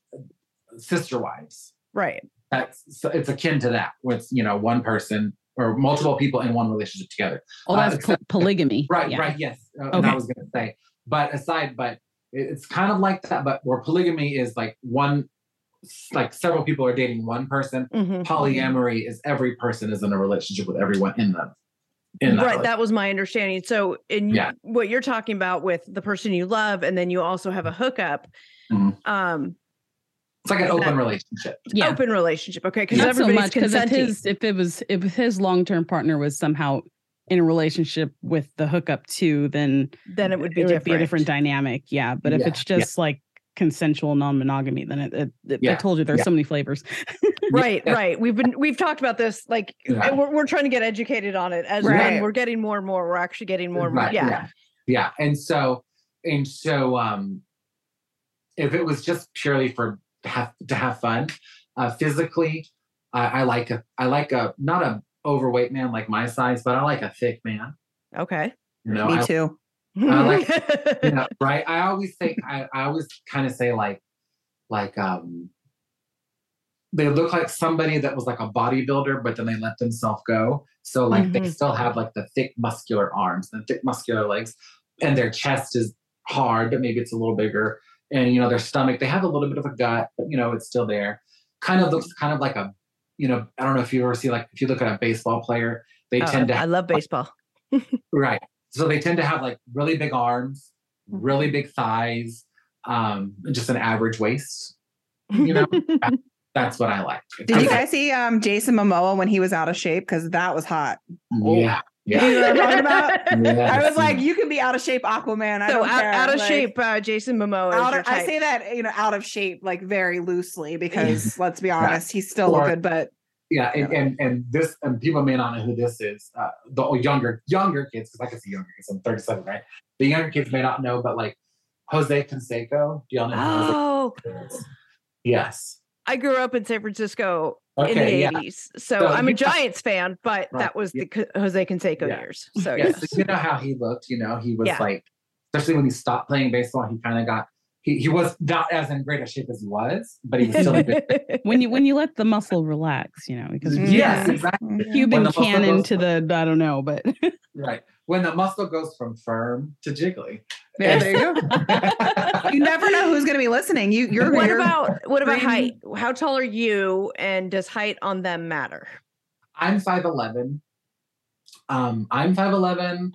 sister wives, right? That's so it's akin to that, with you know one person or multiple people in one relationship together. Oh, that's uh, except, polygamy. Right, yeah. right, yes. Uh, okay. And I was going to say, but aside, but it's kind of like that, but where polygamy is like one, like several people are dating one person. Mm-hmm. Polyamory is every person is in a relationship with everyone in them. In that right, relationship. That was my understanding. So in yeah. what you're talking about with the person you love, and then you also have a hookup. Mm-hmm. Um, It's like an open relationship. Yeah. Open relationship. Okay. Because everybody's consenting. If, his, if it was, if his long-term partner was somehow in a relationship with the hookup too, then, then it would be, it different. Would be a different dynamic. Yeah. But if yeah. it's just yeah. like consensual non-monogamy, then it, it, it yeah. I told you there's yeah. so many flavors. Right. Yeah. Right. We've been, we've talked about this, like yeah. we're, we're trying to get educated on it as right. when we're getting more and more, we're actually getting more. Right. And more. Yeah. yeah. Yeah. And so, and so, um, if it was just purely for, have to have fun uh physically uh, I like a I like a not a overweight man like my size, but I like a thick man. Okay, you know, me I, too I like, you know, right I always think I, I always kind of say like like um they look like somebody that was like a bodybuilder, but then they let themselves go, so like mm-hmm. they still have like the thick muscular arms and thick muscular legs, and their chest is hard but maybe it's a little bigger. And, you know, their stomach, they have a little bit of a gut, but, you know, it's still there. Kind of looks kind of like a, you know, I don't know if you ever see, like, if you look at a baseball player, they oh, tend to. I have, love baseball. Right. So they tend to have like really big arms, really big thighs, um, and just an average waist. You know, that's what I like. Did I'm you guys like, see um, Jason Momoa when he was out of shape? Because that was hot. Yeah. Yeah. You know what I'm talking about? Yes. I was like, you can be out of shape, Aquaman. I so don't out, care. out of like, shape, uh, Jason Momoa. Out of, I say that, you know, out of shape, like very loosely, because let's be honest, yeah. he's still or, good, but yeah. And, and and this, and people may not know who this is. Uh, the younger younger kids, because I can see younger kids. I'm thirty-seven, right? The younger kids may not know, but like Jose Canseco. Do y'all know? Oh, Jose? Yes. I grew up in San Francisco. Okay, in the yeah. eighties. So, so I'm a Giants know, fan, but right, that was yeah. the Jose Canseco yeah. years. So, yeah. yes. So you know how he looked, you know, he was yeah. like, especially when he stopped playing baseball, he kind of got, he, he was not as in great a shape as he was, but he was still a bit. When you, when you let the muscle relax, you know, because yes, yes exactly. Cuban cannon to from, the, I don't know, but. Right. When the muscle goes from firm to jiggly. There, there you go. You never know who's going to be listening. You, you're. What you're about what about height? How tall are you, and does height on them matter? I'm five eleven. Um, I'm five eleven.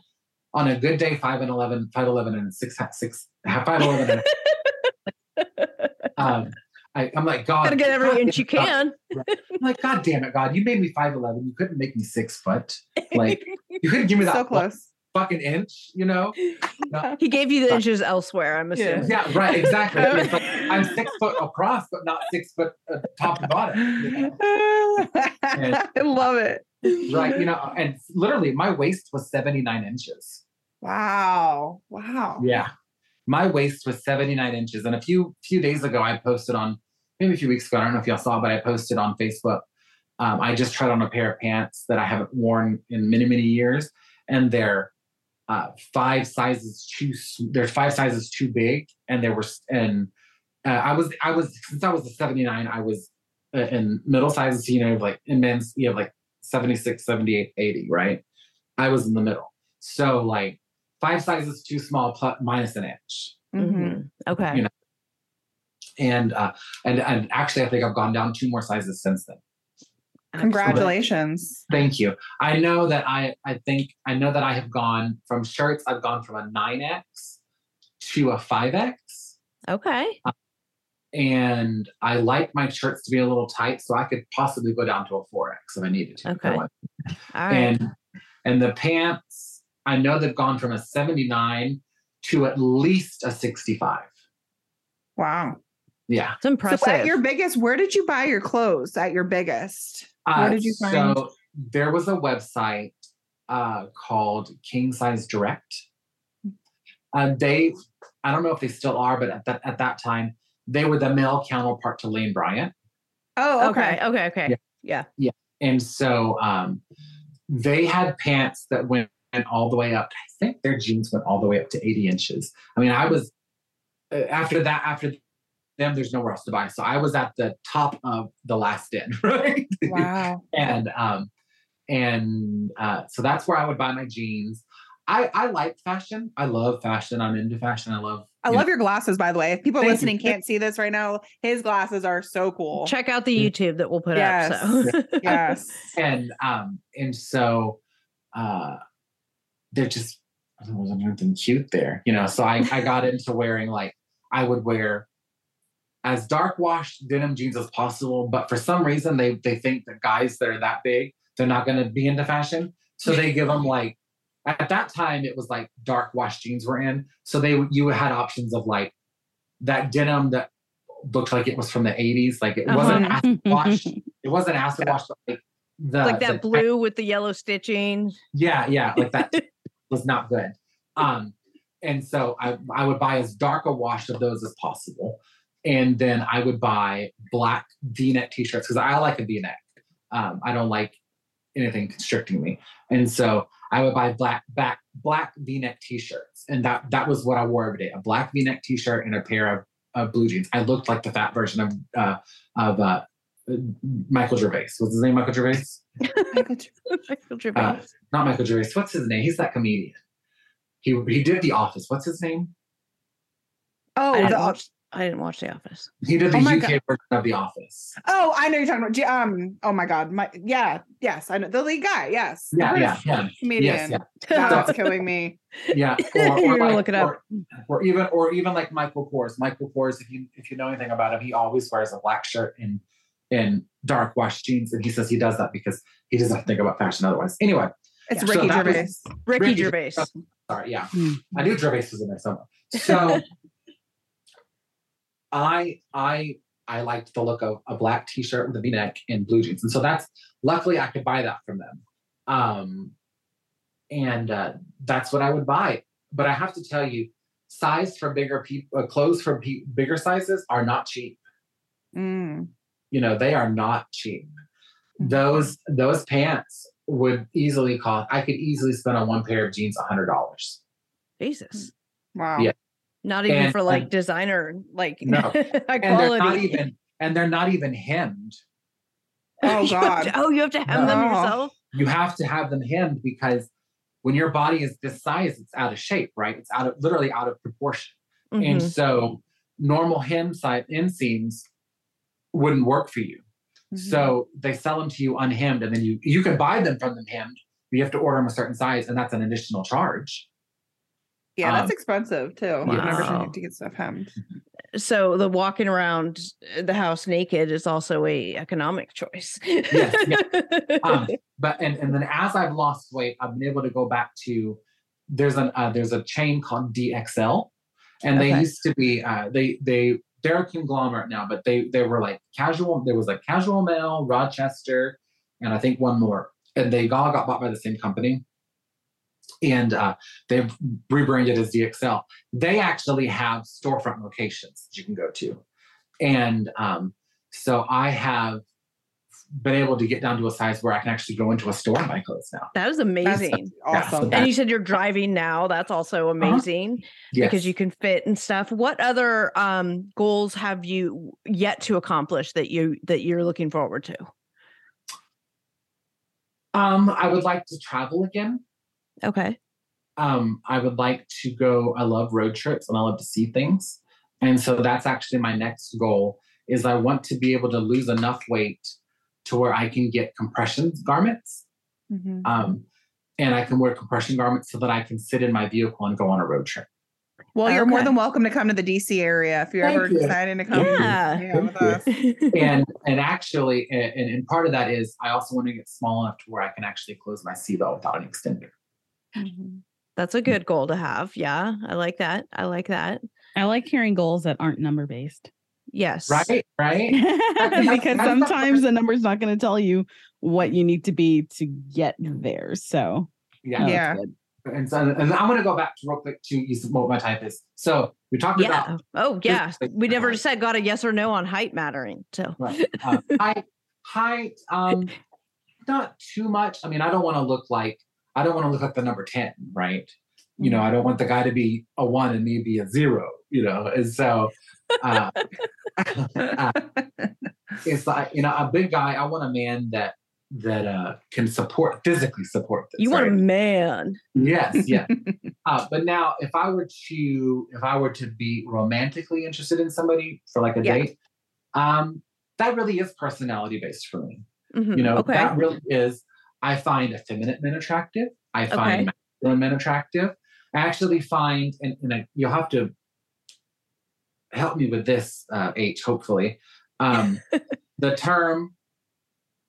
On a good day, five and eleven, five eleven and six six five eleven. um, I, I'm like God. Gotta get every God inch you God. Can. Right. I'm like, God damn it, God! You made me five eleven. You couldn't make me six foot. Like you couldn't give me that. So close. Foot. Fucking inch, you know? No. He gave you the inches uh, elsewhere, I'm assuming. Yeah, yeah right, exactly. It's like, I'm six foot across, but not six foot uh, top to bottom. You know? And, I love it. Right, you know, and literally my waist was seventy-nine inches. Wow, wow. Yeah, my waist was seventy-nine inches. And a few few days ago, I posted on, maybe a few weeks ago, I don't know if y'all saw, but I posted on Facebook. Um, I just tried on a pair of pants that I haven't worn in many, many years. And they're Uh, five sizes too. They're five sizes too big, and there were. And uh, I was, I was since I was a seventy-nine, I was uh, in middle sizes. You know, like in men's, you have like seventy-six, seventy-eight, eighty, right? I was in the middle, so like five sizes too small, plus minus an inch. Mm-hmm. Okay. You know, and uh, and and actually, I think I've gone down two more sizes since then. Congratulations. Absolutely. Thank you. I know that I, I think, I know that I have gone from shirts. I've gone from a nine X to a five X. Okay. Um, and I like my shirts to be a little tight, so I could possibly go down to a four X if I needed to. Okay. All right. And, and the pants, I know they've gone from a seventy-nine to at least a sixty-five. Wow. Yeah. It's impressive. So at your biggest, where did you buy your clothes at your biggest? Where uh, did you find? So there was a website uh, called King Size Direct. Uh, they, I don't know if they still are, but at that, at that time, they were the male counterpart to Lane Bryant. Oh, okay. Okay. Okay. okay. Yeah. yeah. Yeah. And so um, they had pants that went all the way up. I think their jeans went all the way up to eighty inches. I mean, I was, uh, after that, after them, there's nowhere else to buy. So I was at the top of the last in, right? Wow. and, um, and uh, so that's where I would buy my jeans. I, I like fashion. I love fashion. I'm into fashion. I love I you love know. your glasses, by the way. People Thank listening you. can't see this right now. His glasses are so cool. Check out the YouTube that we'll put yes. up. So. Yes. And um, and so uh they're just I don't know, there's nothing cute there, you know. So I, I got into wearing like I would wear as dark washed denim jeans as possible, but for some reason they they think that guys that are that big, they're not gonna be into fashion. So they give them like at that time, it was like dark wash jeans were in. So they, you had options of like that denim that looked like it was from the eighties. Like it uh-huh. wasn't acid washed. It wasn't acid yeah. washed. But like, the, like that the, blue I, with the yellow stitching. Yeah. Yeah. Like that was not good. Um, and so I, I would buy as dark a wash of those as possible. And then I would buy black V-neck t-shirts because I like a V-neck. Um, I don't like anything constricting me. And so I would buy black back black V-neck t-shirts. And that that was what I wore every day. A black V-neck t-shirt and a pair of, of blue jeans. I looked like the fat version of uh, of uh, Michael Gervais. What's his name, Michael Gervais? Michael Gervais. Uh, not Michael Gervais. What's his name? He's that comedian. He he did The Office. What's his name? Oh, I didn't, the watch, I didn't watch The Office. He did the oh U K God. version of The Office. Oh, I know you're talking about. Um. Oh my God. My yeah. Yes, I know the lead guy. Yes. Yeah. Yeah. yeah. Comedian. Yes, yeah. That's so, killing me. Yeah. Or, or you're like, gonna look it or, up. Or even or even like Michael Kors. Michael Kors. If you if you know anything about him, he always wears a black shirt and and dark wash jeans, and he says he does that because he doesn't think about fashion otherwise. Anyway, it's yeah. Ricky so Gervais. Was, Ricky, Ricky Gervais. Gervais. Sorry. Yeah. Mm. I knew Gervais was in there somewhere. So. I I I liked the look of a black t-shirt with a V-neck and blue jeans, and so that's luckily I could buy that from them, um, and uh, that's what I would buy. But I have to tell you, size for bigger people, uh, clothes for pe- bigger sizes are not cheap. Mm. You know, they are not cheap. Mm-hmm. Those those pants would easily cost. I could easily spend on one pair of jeans a hundred dollars. Jesus! Wow. Yeah. Not even and, for like and, designer, like no. high and quality. They're not even, and they're not even hemmed. Oh God! To, oh, you have to hem no. them yourself. You have to have them hemmed because when your body is this size, it's out of shape, right? It's out of literally out of proportion, mm-hmm. and so normal hem size inseams wouldn't work for you. Mm-hmm. So they sell them to you unhemmed, and then you you can buy them from them hemmed. But you have to order them a certain size, and that's an additional charge. Yeah, that's um, expensive too. Wow. I've never tried to get stuff hemmed. So the walking around the house naked is also a economic choice. yes, yes. Um, but and and then as I've lost weight, I've been able to go back to there's an uh, there's a chain called D X L, and okay. they used to be uh, they they they're a conglomerate now, but they they were like casual. There was like Casual Male, Rochester, and I think one more, and they all got bought by the same company. And uh, they've rebranded as D X L. They actually have storefront locations that you can go to. And um, so I have been able to get down to a size where I can actually go into a store and buy clothes now. That is amazing. That's awesome. And you said you're driving now. That's also amazing uh-huh. yes. because you can fit and stuff. What other um, goals have you yet to accomplish that you that you're looking forward to? Um, I would like to travel again. Okay. Um, I would like to go, I love road trips and I love to see things. And so that's actually my next goal is I want to be able to lose enough weight to where I can get compression garments. Mm-hmm. Um, and I can wear compression garments so that I can sit in my vehicle and go on a road trip. Well, you're okay. more than welcome to come to the D C area if you're Thank ever you. deciding to come yeah. to, yeah, with us. And and actually, and, and part of that is I also want to get small enough to where I can actually close my seatbelt without an extender. Mm-hmm. That's a good goal to have. Yeah. I like that. I like that. I like hearing goals that aren't number based. Yes. Right. Right. Because sometimes the number's not going to tell you what you need to be to get there. So yeah, yeah. And so, and I'm going to go back to real quick to what my type is. So we talked yeah. about. Oh yeah, we never said got a yes or no on height mattering. So right. uh, height, height, um, not too much. I mean, I don't want to look like I don't want to look like the number ten, right? You know, I don't want the guy to be a one and me be a zero, you know? And so uh, uh, it's like, you know, a big guy, I want a man that, that uh, can support, physically support this. You right? want a man. Yes, yeah. uh, but now if I were to, if I were to be romantically interested in somebody for like a yeah. date, um, that really is personality based for me. Mm-hmm. You know, okay. that really is, I find effeminate men attractive. I find okay. masculine men attractive. I actually find, and, and I, you'll have to help me with this, uh, H, hopefully, um, the term,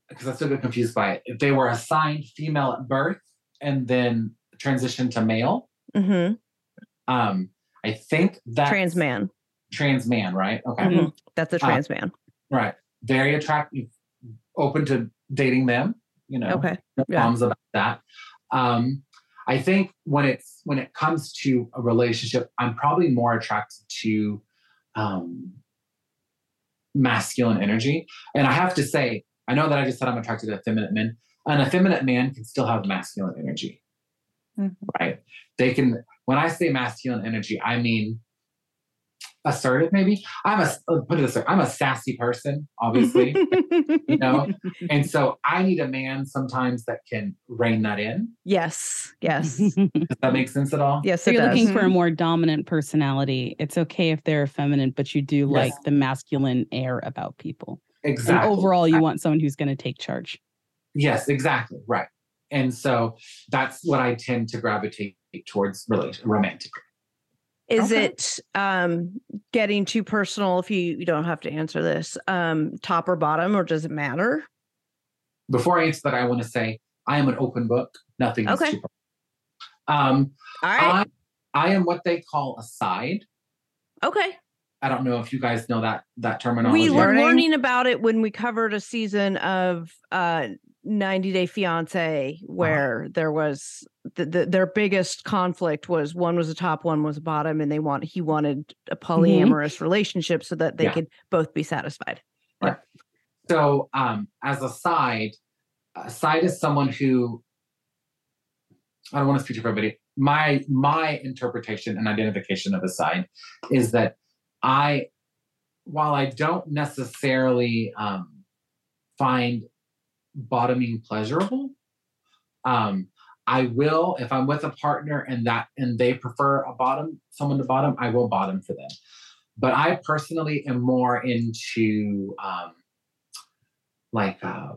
because I still get confused by it. If they were assigned female at birth and then transitioned to male, mm-hmm. um, I think that's... Trans man. Trans man, right? Okay. Mm-hmm. That's a trans uh, man. Right. Very attractive, open to dating them, you know, okay. no yeah. problems about that. Um, I think when it's when it comes to a relationship, I'm probably more attracted to um, masculine energy. And I have to say, I know that I just said I'm attracted to effeminate men. An effeminate man can still have masculine energy, mm-hmm. right? They can. When I say masculine energy, I mean assertive. Maybe I'm a put it this way. I'm a sassy person, obviously, you know. And so I need a man sometimes that can rein that in. Yes, yes. Does that make sense at all? Yes, so it you're does. Looking for a more dominant personality. It's okay if they're effeminate, but you do yes. like the masculine air about people. Exactly. And overall, you want someone who's going to take charge. Yes, exactly. Right. And so that's what I tend to gravitate towards romantically. Is okay. it um, getting too personal if you, you don't have to answer this, um, top or bottom, or does it matter? Before I answer that, I want to say I am an open book. Nothing okay. is too personal. Um, All right. I, I am what they call a side. Okay. I don't know if you guys know that that terminology. We were learning about it when we covered a season of uh, ninety day fiance, where uh-huh. there was the, the, their biggest conflict was one was a top, one was a bottom, and they want he wanted a polyamorous mm-hmm. relationship so that they yeah. could both be satisfied. Right. So, um, as a side, a side is someone who I don't want to speak to everybody. My my interpretation and identification of a side is that. I, while I don't necessarily um, find bottoming pleasurable, um, I will, if I'm with a partner and that, and they prefer a bottom, someone to bottom, I will bottom for them. But I personally am more into um, like uh,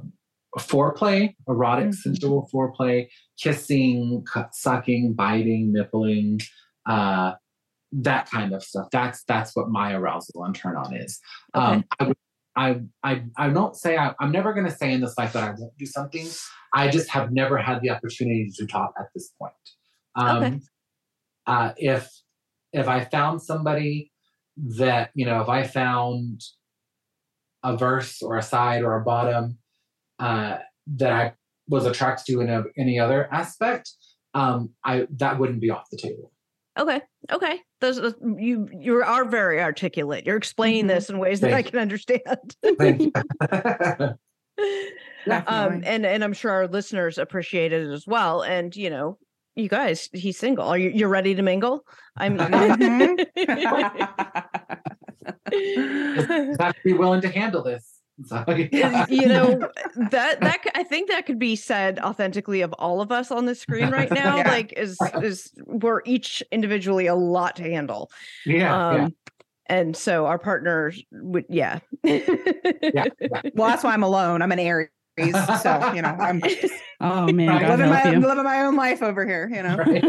foreplay, erotic, mm-hmm. sensual foreplay, kissing, sucking, biting, nippling, uh, that kind of stuff. That's that's what my arousal and turn on is. Okay. Um, I, I I I don't say I, I'm never going to say in this life that I won't do something. I just have never had the opportunity to talk at this point. Um, okay. Uh, if if I found somebody that you know, if I found a verse or a side or a bottom uh, that I was attracted to in a, any other aspect, um, I that wouldn't be off the table. Okay. Okay. Those, those you you are very articulate. You're explaining this in ways that Thank I can understand. um, and and I'm sure our listeners appreciate it as well. And you know, you guys, he's single. Are you you're ready to mingle? I'm. I'd be willing to handle this. You know, that that I think that could be said authentically of all of us on the screen right now. Yeah. Like is is we're each individually a lot to handle. Yeah. Um, yeah. And so our partners would yeah. yeah. yeah. Well, that's why I'm alone. I'm an Aries. So, you know, I'm just oh man. Right. Living my own, living my own life over here, you know. Right.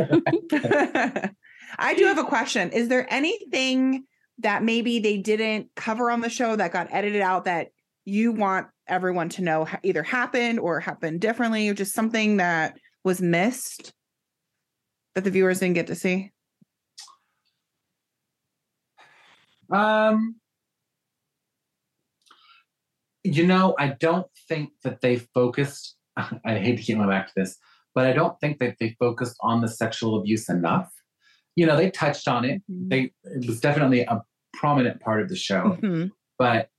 I do have a question. Is there anything that maybe they didn't cover on the show that got edited out that you want everyone to know either happened or happened differently, or just something that was missed that the viewers didn't get to see? Um, you know, I don't think that they focused, I hate to keep going back to this, but I don't think that they focused on the sexual abuse enough. You know, they touched on it. Mm-hmm. They, it was definitely a prominent part of the show, mm-hmm. but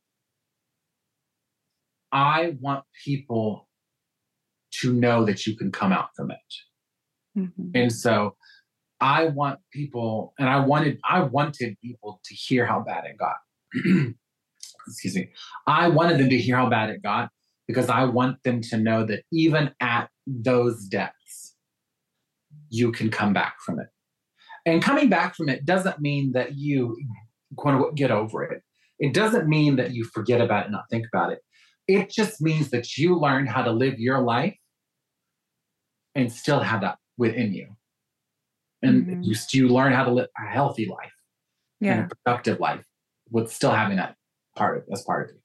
I want people to know that you can come out from it. Mm-hmm. And so I want people, and I wanted, I wanted people to hear how bad it got. Excuse me. I wanted them to hear how bad it got because I want them to know that even at those depths, you can come back from it. And coming back from it doesn't mean that you, quote unquote, get over it. It doesn't mean that you forget about it and not think about it. It just means that you learn how to live your life and still have that within you. And mm-hmm. you, you learn how to live a healthy life, yeah. and a productive life with still having that part of, as part of you.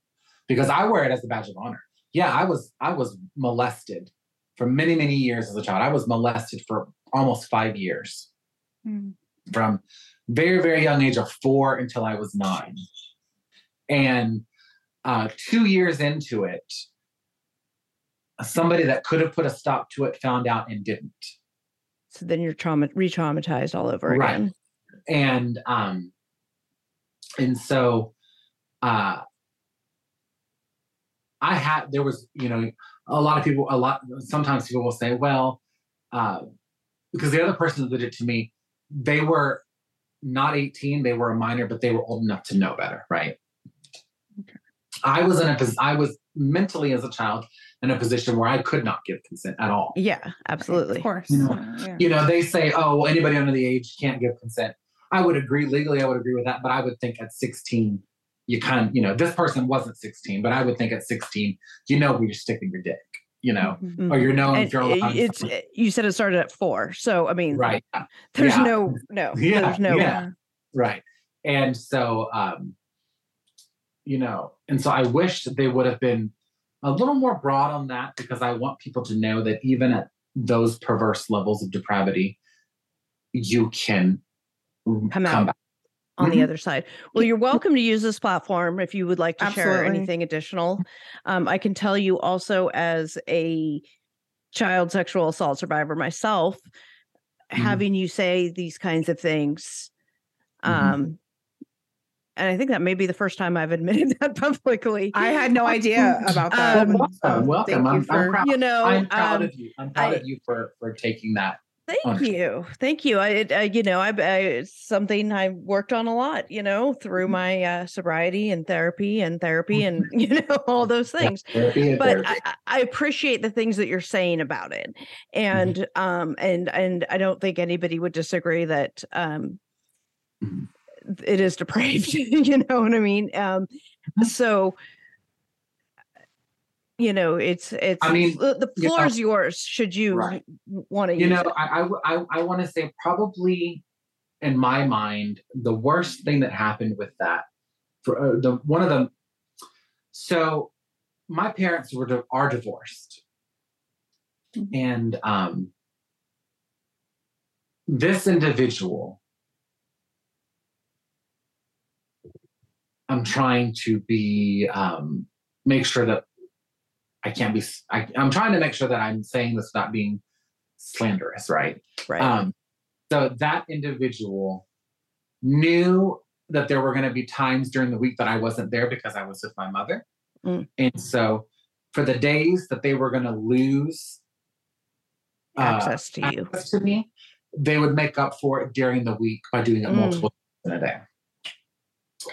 Because I wear it as a badge of honor. Yeah, I was I was molested for many, many years as a child. I was molested for almost five years. Mm. From very, very young age of four until I was nine. And uh, two years into it, somebody that could have put a stop to it found out and didn't. So then you're trauma re-traumatized all over again. Right. And um, and so uh, I had, there was, you know, a lot of people, a lot, sometimes people will say, well, uh, because the other person that did it to me, they were not eighteen, they were a minor, but they were old enough to know better, right? Okay. I was in a, I was mentally as a child in a position where I could not give consent at all. Yeah, absolutely. Of course. You know, yeah. you know they say, oh, well, anybody under the age can't give consent. I would agree, legally, I would agree with that, but I would think at sixteen, you kind of, you know, this person wasn't sixteen, but I would think at sixteen, you know where you're sticking your dick. You know, mm-hmm. or you're known. And you're it's it, you said it started at four, so I mean, right? There's yeah. no, no, yeah. there's no, yeah. right. And so, um, you know, and so I wish that they would have been a little more broad on that because I want people to know that even at those perverse levels of depravity, you can come, come out. back. On the other side. Well, you're welcome to use this platform if you would like to Absolutely. share anything additional. Um, I can tell you also as a child sexual assault survivor myself, mm-hmm. having you say these kinds of things. Um, mm-hmm. And I think that may be the first time I've admitted that publicly. I had no idea about that. Um, welcome. welcome. I'm, you, for, I'm, proud. You know, I'm proud um, of you. I'm proud I, of you for, for taking that. Thank you. Thank you. I, it, I you know, I, I, it's something I worked on a lot, you know, through my uh, sobriety and therapy and therapy and, you know, all those things. Yeah, but I, I appreciate the things that you're saying about it. And, mm-hmm. um, and, and I don't think anybody would disagree that um, it is depraved, you know what I mean? Um, so, you know, it's, it's, I mean, the floor yeah. is yours. Should you right. want to, you use know, it. I, I, I want to say probably in my mind, the worst thing that happened with that for uh, the, one of the, so my parents were, are divorced mm-hmm. and, um, this individual, I'm trying to be, um, make sure that I can't be, I, I'm trying to make sure that I'm saying this not being slanderous, right? Right. Um, so that individual knew that there were going to be times during the week that I wasn't there because I was with my mother. Mm. And so for the days that they were going to lose access uh, to you, access to me, they would make up for it during the week by doing it mm. multiple times in a day.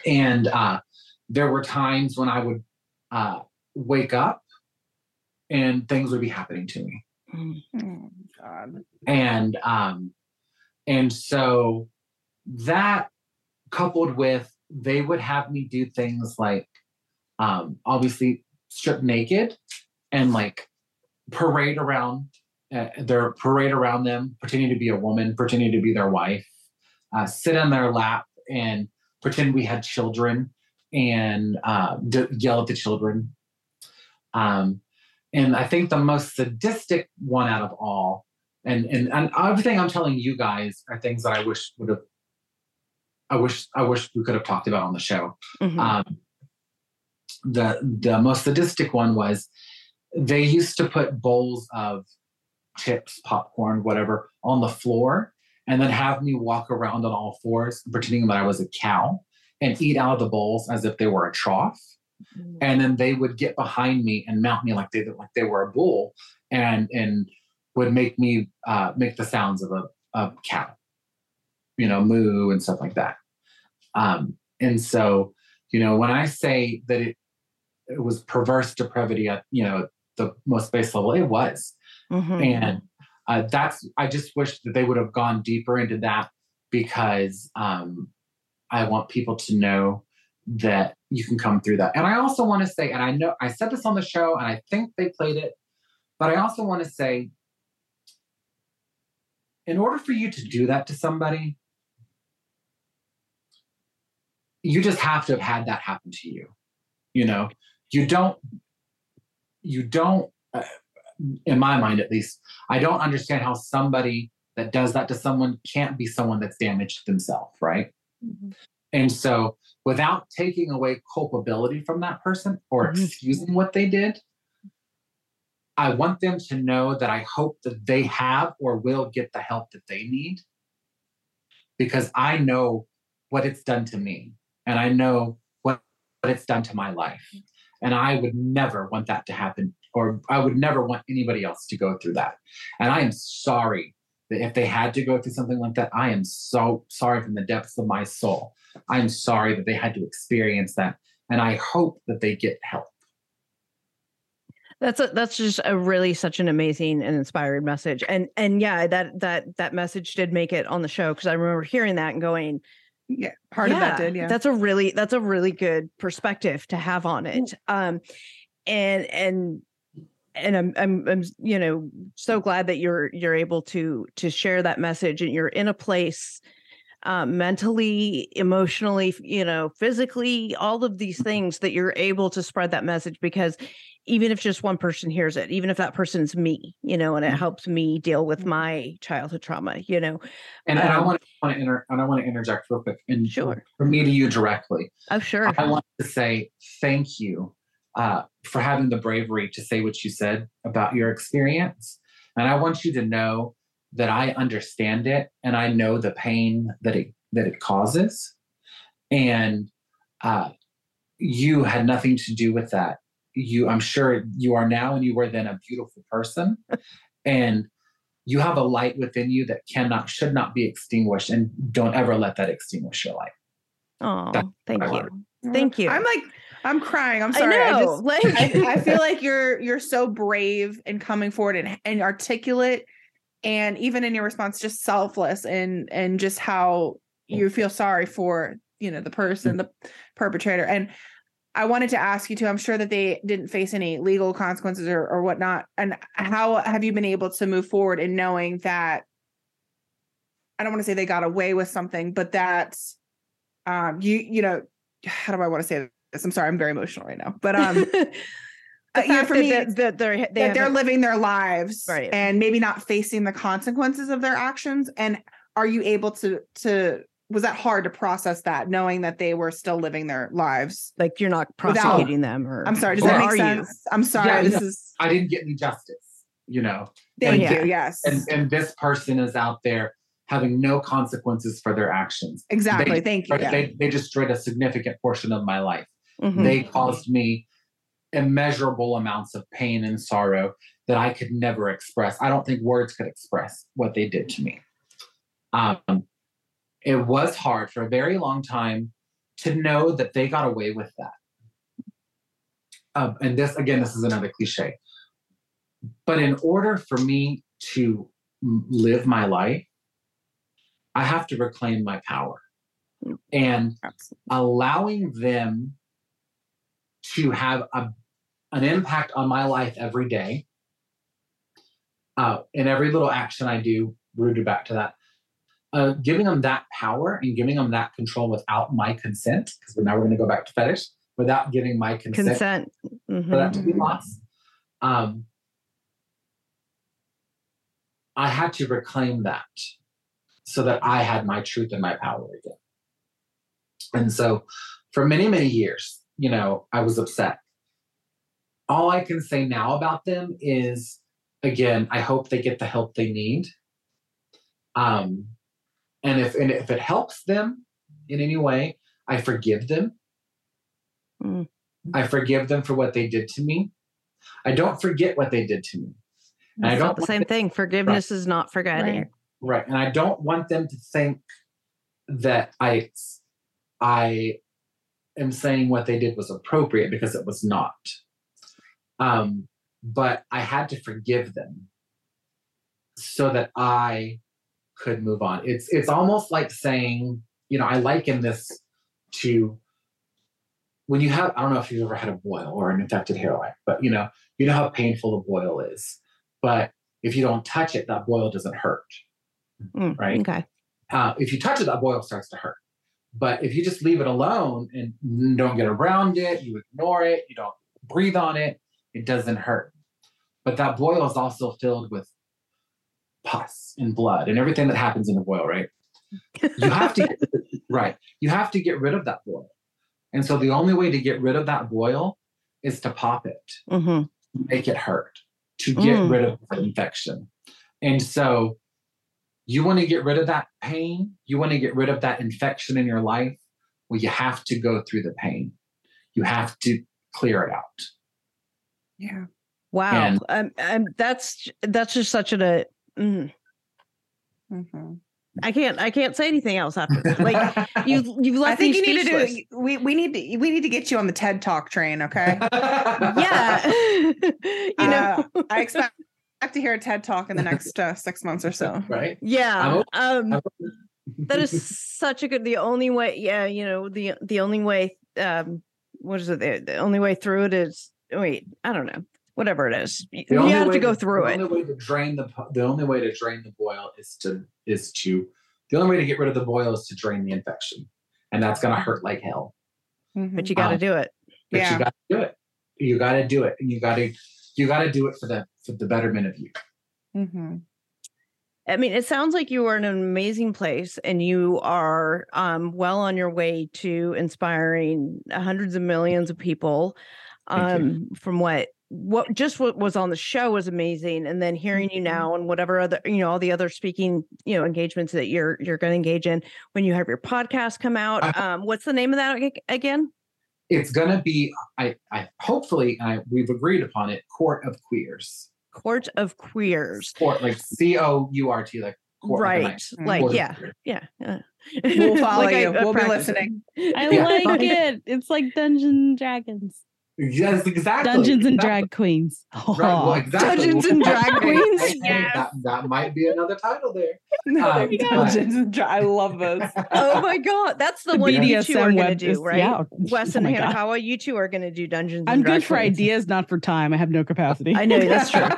And uh, there were times when I would uh, wake up and things would be happening to me. Oh, God. And, um, and so that coupled with, they would have me do things like, um, obviously strip naked and like parade around, uh, their parade around them, pretending to be a woman, pretending to be their wife, uh, sit on their lap and pretend we had children and, uh, d- yell at the children. Um, And I think the most sadistic one out of all, and, and and everything I'm telling you guys are things that I wish would have, I wish I wish we could have talked about on the show. Mm-hmm. Um, the the most sadistic one was they used to put bowls of chips, popcorn, whatever, on the floor, and then have me walk around on all fours pretending that I was a cow and eat out of the bowls as if they were a trough. Mm-hmm. And then they would get behind me and mount me like they like they were a bull, and and would make me uh, make the sounds of a of cow, you know, moo and stuff like that. Um, and so, you know, when I say that it, it was perverse depravity at, you know, the most base level, it was. Mm-hmm. And uh, that's, I just wish that they would have gone deeper into that, because um, I want people to know that you can come through that. And I also want to say, and I know I said this on the show and I think they played it, but I also want to say, in order for you to do that to somebody, you just have to have had that happen to you. You know, you don't, you don't, uh, in my mind, at least, I don't understand how somebody that does that to someone can't be someone that's damaged themselves. Right. Mm-hmm. And so without taking away culpability from that person or mm-hmm. excusing what they did, I want them to know that I hope that they have or will get the help that they need, because I know what it's done to me, and I know what, what it's done to my life. And I would never want that to happen, or I would never want anybody else to go through that. And I am sorry that if they had to go through something like that, I am so sorry from the depths of my soul. I am sorry that they had to experience that. And I hope that they get help. That's a, that's just a really such an amazing and inspired message. And, and yeah, that, that, that message did make it on the show, 'cause I remember hearing that and going, yeah, part yeah, of that did. Yeah, that's a really that's a really good perspective to have on it. Um, and and and I'm I'm I'm you know so glad that you're you're able to to share that message, and you're in a place, uh, mentally, emotionally, you know, physically, all of these things, that you're able to spread that message, because even if just one person hears it, even if that person's me, you know, and it helps me deal with my childhood trauma, you know. And, um, and I want to, want to inter- and I want to interject real quick, and sure, from me to you directly. I'm sure. I want to say thank you uh, for having the bravery to say what you said about your experience. And I want you to know that I understand it, and I know the pain that it that it causes. And uh, you had nothing to do with that. You, I'm sure you are now, and you were then, a beautiful person, and you have a light within you that cannot, should not be extinguished, and don't ever let that extinguish your light. Oh, thank you. Thank you. I'm like, I'm crying. I'm sorry. I, I just, like, I, I feel like you're, you're so brave in coming forward, and, and articulate, and even in your response, just selfless, and, and just how you feel sorry for, you know, the person, the perpetrator. And I wanted to ask you too, I'm sure that they didn't face any legal consequences or, or whatnot. And how have you been able to move forward in knowing that, I don't want to say they got away with something, but that um, you, you know, how do I want to say this? I'm sorry, I'm very emotional right now, but um, the fact you know, for that me, that, that they're, they that they're living their lives, right, and maybe not facing the consequences of their actions. And are you able to, to, was that hard to process, that knowing that they were still living their lives? Like, you're not prosecuting without, them or, I'm sorry. Does that make sense? You? I'm sorry. Yeah, this no, is, I didn't get any justice, you know? Thank and, you. Yes. And, and this person is out there having no consequences for their actions. Exactly. They, Thank you. They, yeah. they, they destroyed a significant portion of my life. Mm-hmm. They caused me immeasurable amounts of pain and sorrow that I could never express. I don't think words could express what they did to me. Um, It was hard for a very long time to know that they got away with that. Um, and this, again, this is another cliche. But in order for me to live my life, I have to reclaim my power. And allowing them to have a, an impact on my life every day, uh, in every little action I do, rooted back to that, Uh, giving them that power and giving them that control without my consent, because now we're going to go back to fetish, without giving my consent, consent. Mm-hmm. for that to be lost. Um, I had to reclaim that so that I had my truth and my power again. And so for many, many years, you know, I was upset. All I can say now about them is, again, I hope they get the help they need. Um, and if and if it helps them in any way, I forgive them. Mm. I forgive them for what they did to me. I don't forget what they did to me. And I don't the same them- thing. Forgiveness right. is not forgetting. Right. right. And I don't want them to think that I, I am saying what they did was appropriate, because it was not. Um, but I had to forgive them so that I could move on. It's, it's almost like saying, you know, I liken this to when you have, I don't know if you've ever had a boil or an infected hairline, but you know, you know how painful a boil is, but if you don't touch it, that boil doesn't hurt. Mm, right. Okay. Uh, if you touch it, that boil starts to hurt. But if you just leave it alone and don't get around it, you ignore it, you don't breathe on it, it doesn't hurt. But that boil is also filled with pus and blood and everything that happens in a boil, right? You have to, get, right. You have to get rid of that boil. And so the only way to get rid of that boil is to pop it, mm-hmm. make it hurt, to get mm. rid of the infection. And so you want to get rid of that pain. You want to get rid of that infection in your life. Well, you have to go through the pain. You have to clear it out. Yeah. Wow. And, um, um, that's, that's just such an, a, mm. mm-hmm. I can't, I can't say anything else after that. Like you, you've left I think me you need speechless. to do, we, we need to, we need to get you on the TED Talk train. Okay. yeah. you know, uh, I expect to hear a TED Talk in the next uh, six months or so. Right. Yeah. Um, that is such a good, the only way. Yeah. You know, the, the only way, um, what is it? The, the only way through it is, wait, I don't know. Whatever it is, you have to go through it. The only way to drain the the only way to drain the boil is to is to the only way to get rid of the boil is to drain the infection, and that's going to hurt like hell. Mm-hmm. But you got to um, do it. But yeah. you got to do it. You got to do it, and you got to you got to do it for the for the betterment of you. Mm-hmm. I mean, it sounds like you are in an amazing place, and you are um, well on your way to inspiring hundreds of millions of people. Um, from what. What just what was on the show was amazing, and then hearing you now and whatever other you know all the other speaking you know engagements that you're you're going to engage in when you have your podcast come out. Um, what's the name of that again? It's going to be I I hopefully I, we've agreed upon it. Court of Queers. Court of Queers. Court like C O U R T like. Court right. Like court yeah, yeah. yeah. We'll follow like you. I, we'll be listening. I like it. It's like Dungeons and Dragons. Yes, exactly. Dungeons and exactly. Drag Queens. Oh. Right, well, exactly. Dungeons and Drag Queens. Yes. That, that might be another title there. No, um, Dungeons and Drag. I love those. Oh my god, that's the one you two are going to do, right? Yeah. Wess and oh Hanakawa, you two are going to do Dungeons. I'm and Drag good for Queens. Ideas, not for time. I have no capacity. I know that's true.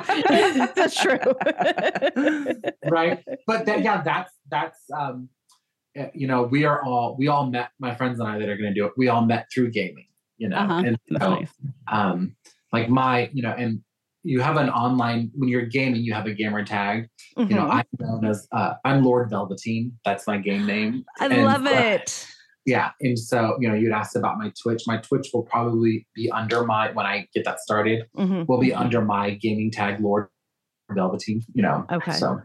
That's true. Right, but that, yeah, that's that's um, you know, we are all we all met my friends and I that are going to do it. We all met through gaming. You know, uh-huh. and so, nice. um, like my, you know, and you have an online, when you're gaming, you have a gamer tag, mm-hmm. you know, I'm known as, uh, I'm Lord Velveteen. That's my game name. I and, love it. Uh, yeah. And so, you know, you'd asked about my Twitch, my Twitch will probably be under my, when I get that started, mm-hmm. will be mm-hmm. under my gaming tag, Lord Velveteen, you know? Okay. So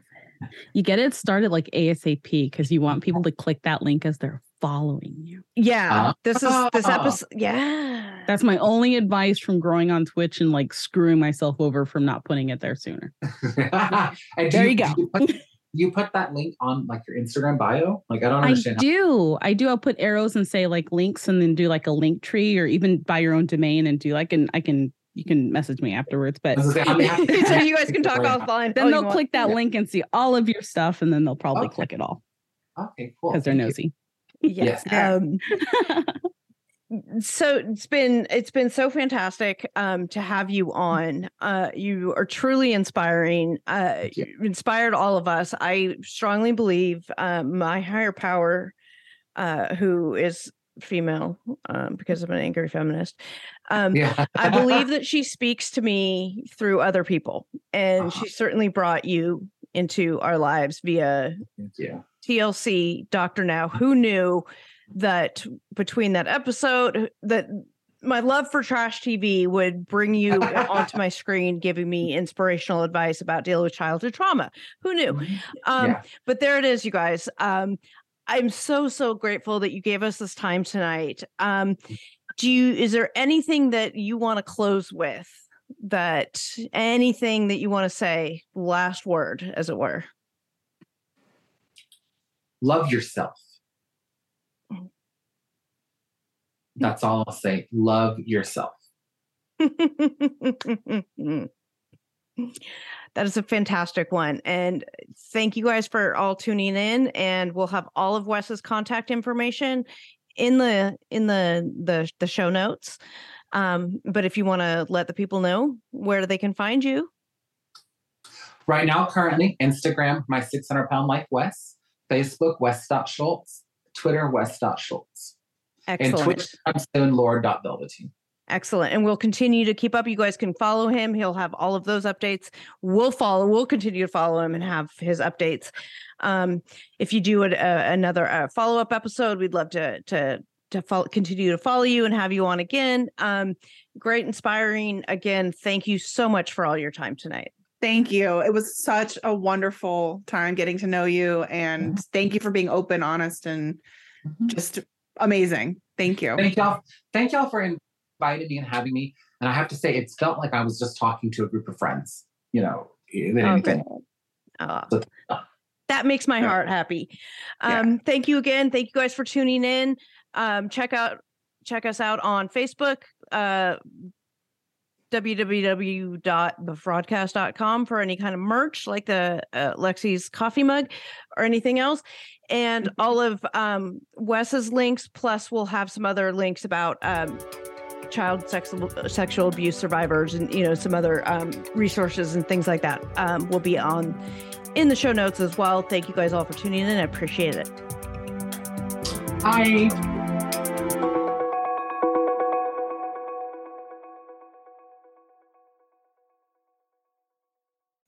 you get it started like ASAP, cause you want people to click that link as their following you. Yeah. Uh, this is this episode. Yeah. That's my only advice from growing on Twitch and like screwing myself over from not putting it there sooner. There you, you go. You put, you put that link on like your Instagram bio? Like I don't understand. I how- do. I do. I'll put arrows and say like links and then do like a link tree or even buy your own domain and do like and I can you can message me afterwards, but so you guys can talk offline. Then oh, they'll click that yeah. link and see all of your stuff and then they'll probably okay. click it all. Okay, cool. Because they're Thank nosy. You. Yes. yes. Um, so it's been it's been so fantastic um, to have you on. Uh, you are truly inspiring. Uh, you. you inspired all of us. I strongly believe uh, my higher power, uh, who is female, um, because I'm an angry feminist. Um, yeah. I believe that she speaks to me through other people, and uh-huh. she certainly brought you into our lives via. Yeah. T L C, Doctor Now, who knew that between that episode, that my love for trash T V would bring you onto my screen, giving me inspirational advice about dealing with childhood trauma. Who knew? Um, yeah. But there it is, you guys. Um, I'm so, so grateful that you gave us this time tonight. Um, do you, is there anything that you want to close with, that anything that you want to say, last word, as it were? Love yourself. That's all I'll say. Love yourself. That is a fantastic one. And thank you guys for all tuning in. And we'll have all of Wes's contact information in the in the the, the show notes. Um, but if you want to let the people know where they can find you. Right now, currently, Instagram, My six hundred pound Life Wess. Facebook, Wess.Schulze. Twitter, Wess.Schulze. Excellent. And Twitch, I'm soon, Lord Velveteen. Excellent. And we'll continue to keep up. You guys can follow him. He'll have all of those updates. We'll follow. We'll continue to follow him and have his updates. Um, if you do a, a, another uh, follow-up episode, we'd love to to to follow, continue to follow you and have you on again. Um, great, inspiring. Again, thank you so much for all your time tonight. Thank you. It was such a wonderful time getting to know you. And mm-hmm. thank you for being open, honest, and mm-hmm. just... amazing. Thank you. Thank y'all. Thank y'all for inviting me and having me. And I have to say, it's felt like I was just talking to a group of friends, you know, than oh, anything. Oh, so, uh, that makes my yeah. heart happy. Um, yeah. Thank you again. Thank you guys for tuning in. Um, check out, check us out on Facebook, uh, w w w dot the fraud cast dot com for any kind of merch like the uh, Lexi's coffee mug or anything else. And all of um, Wes's links, plus we'll have some other links about um, child sexual, sexual abuse survivors and, you know, some other um, resources and things like that um, will be on in the show notes as well. Thank you guys all for tuning in. I appreciate it. Bye.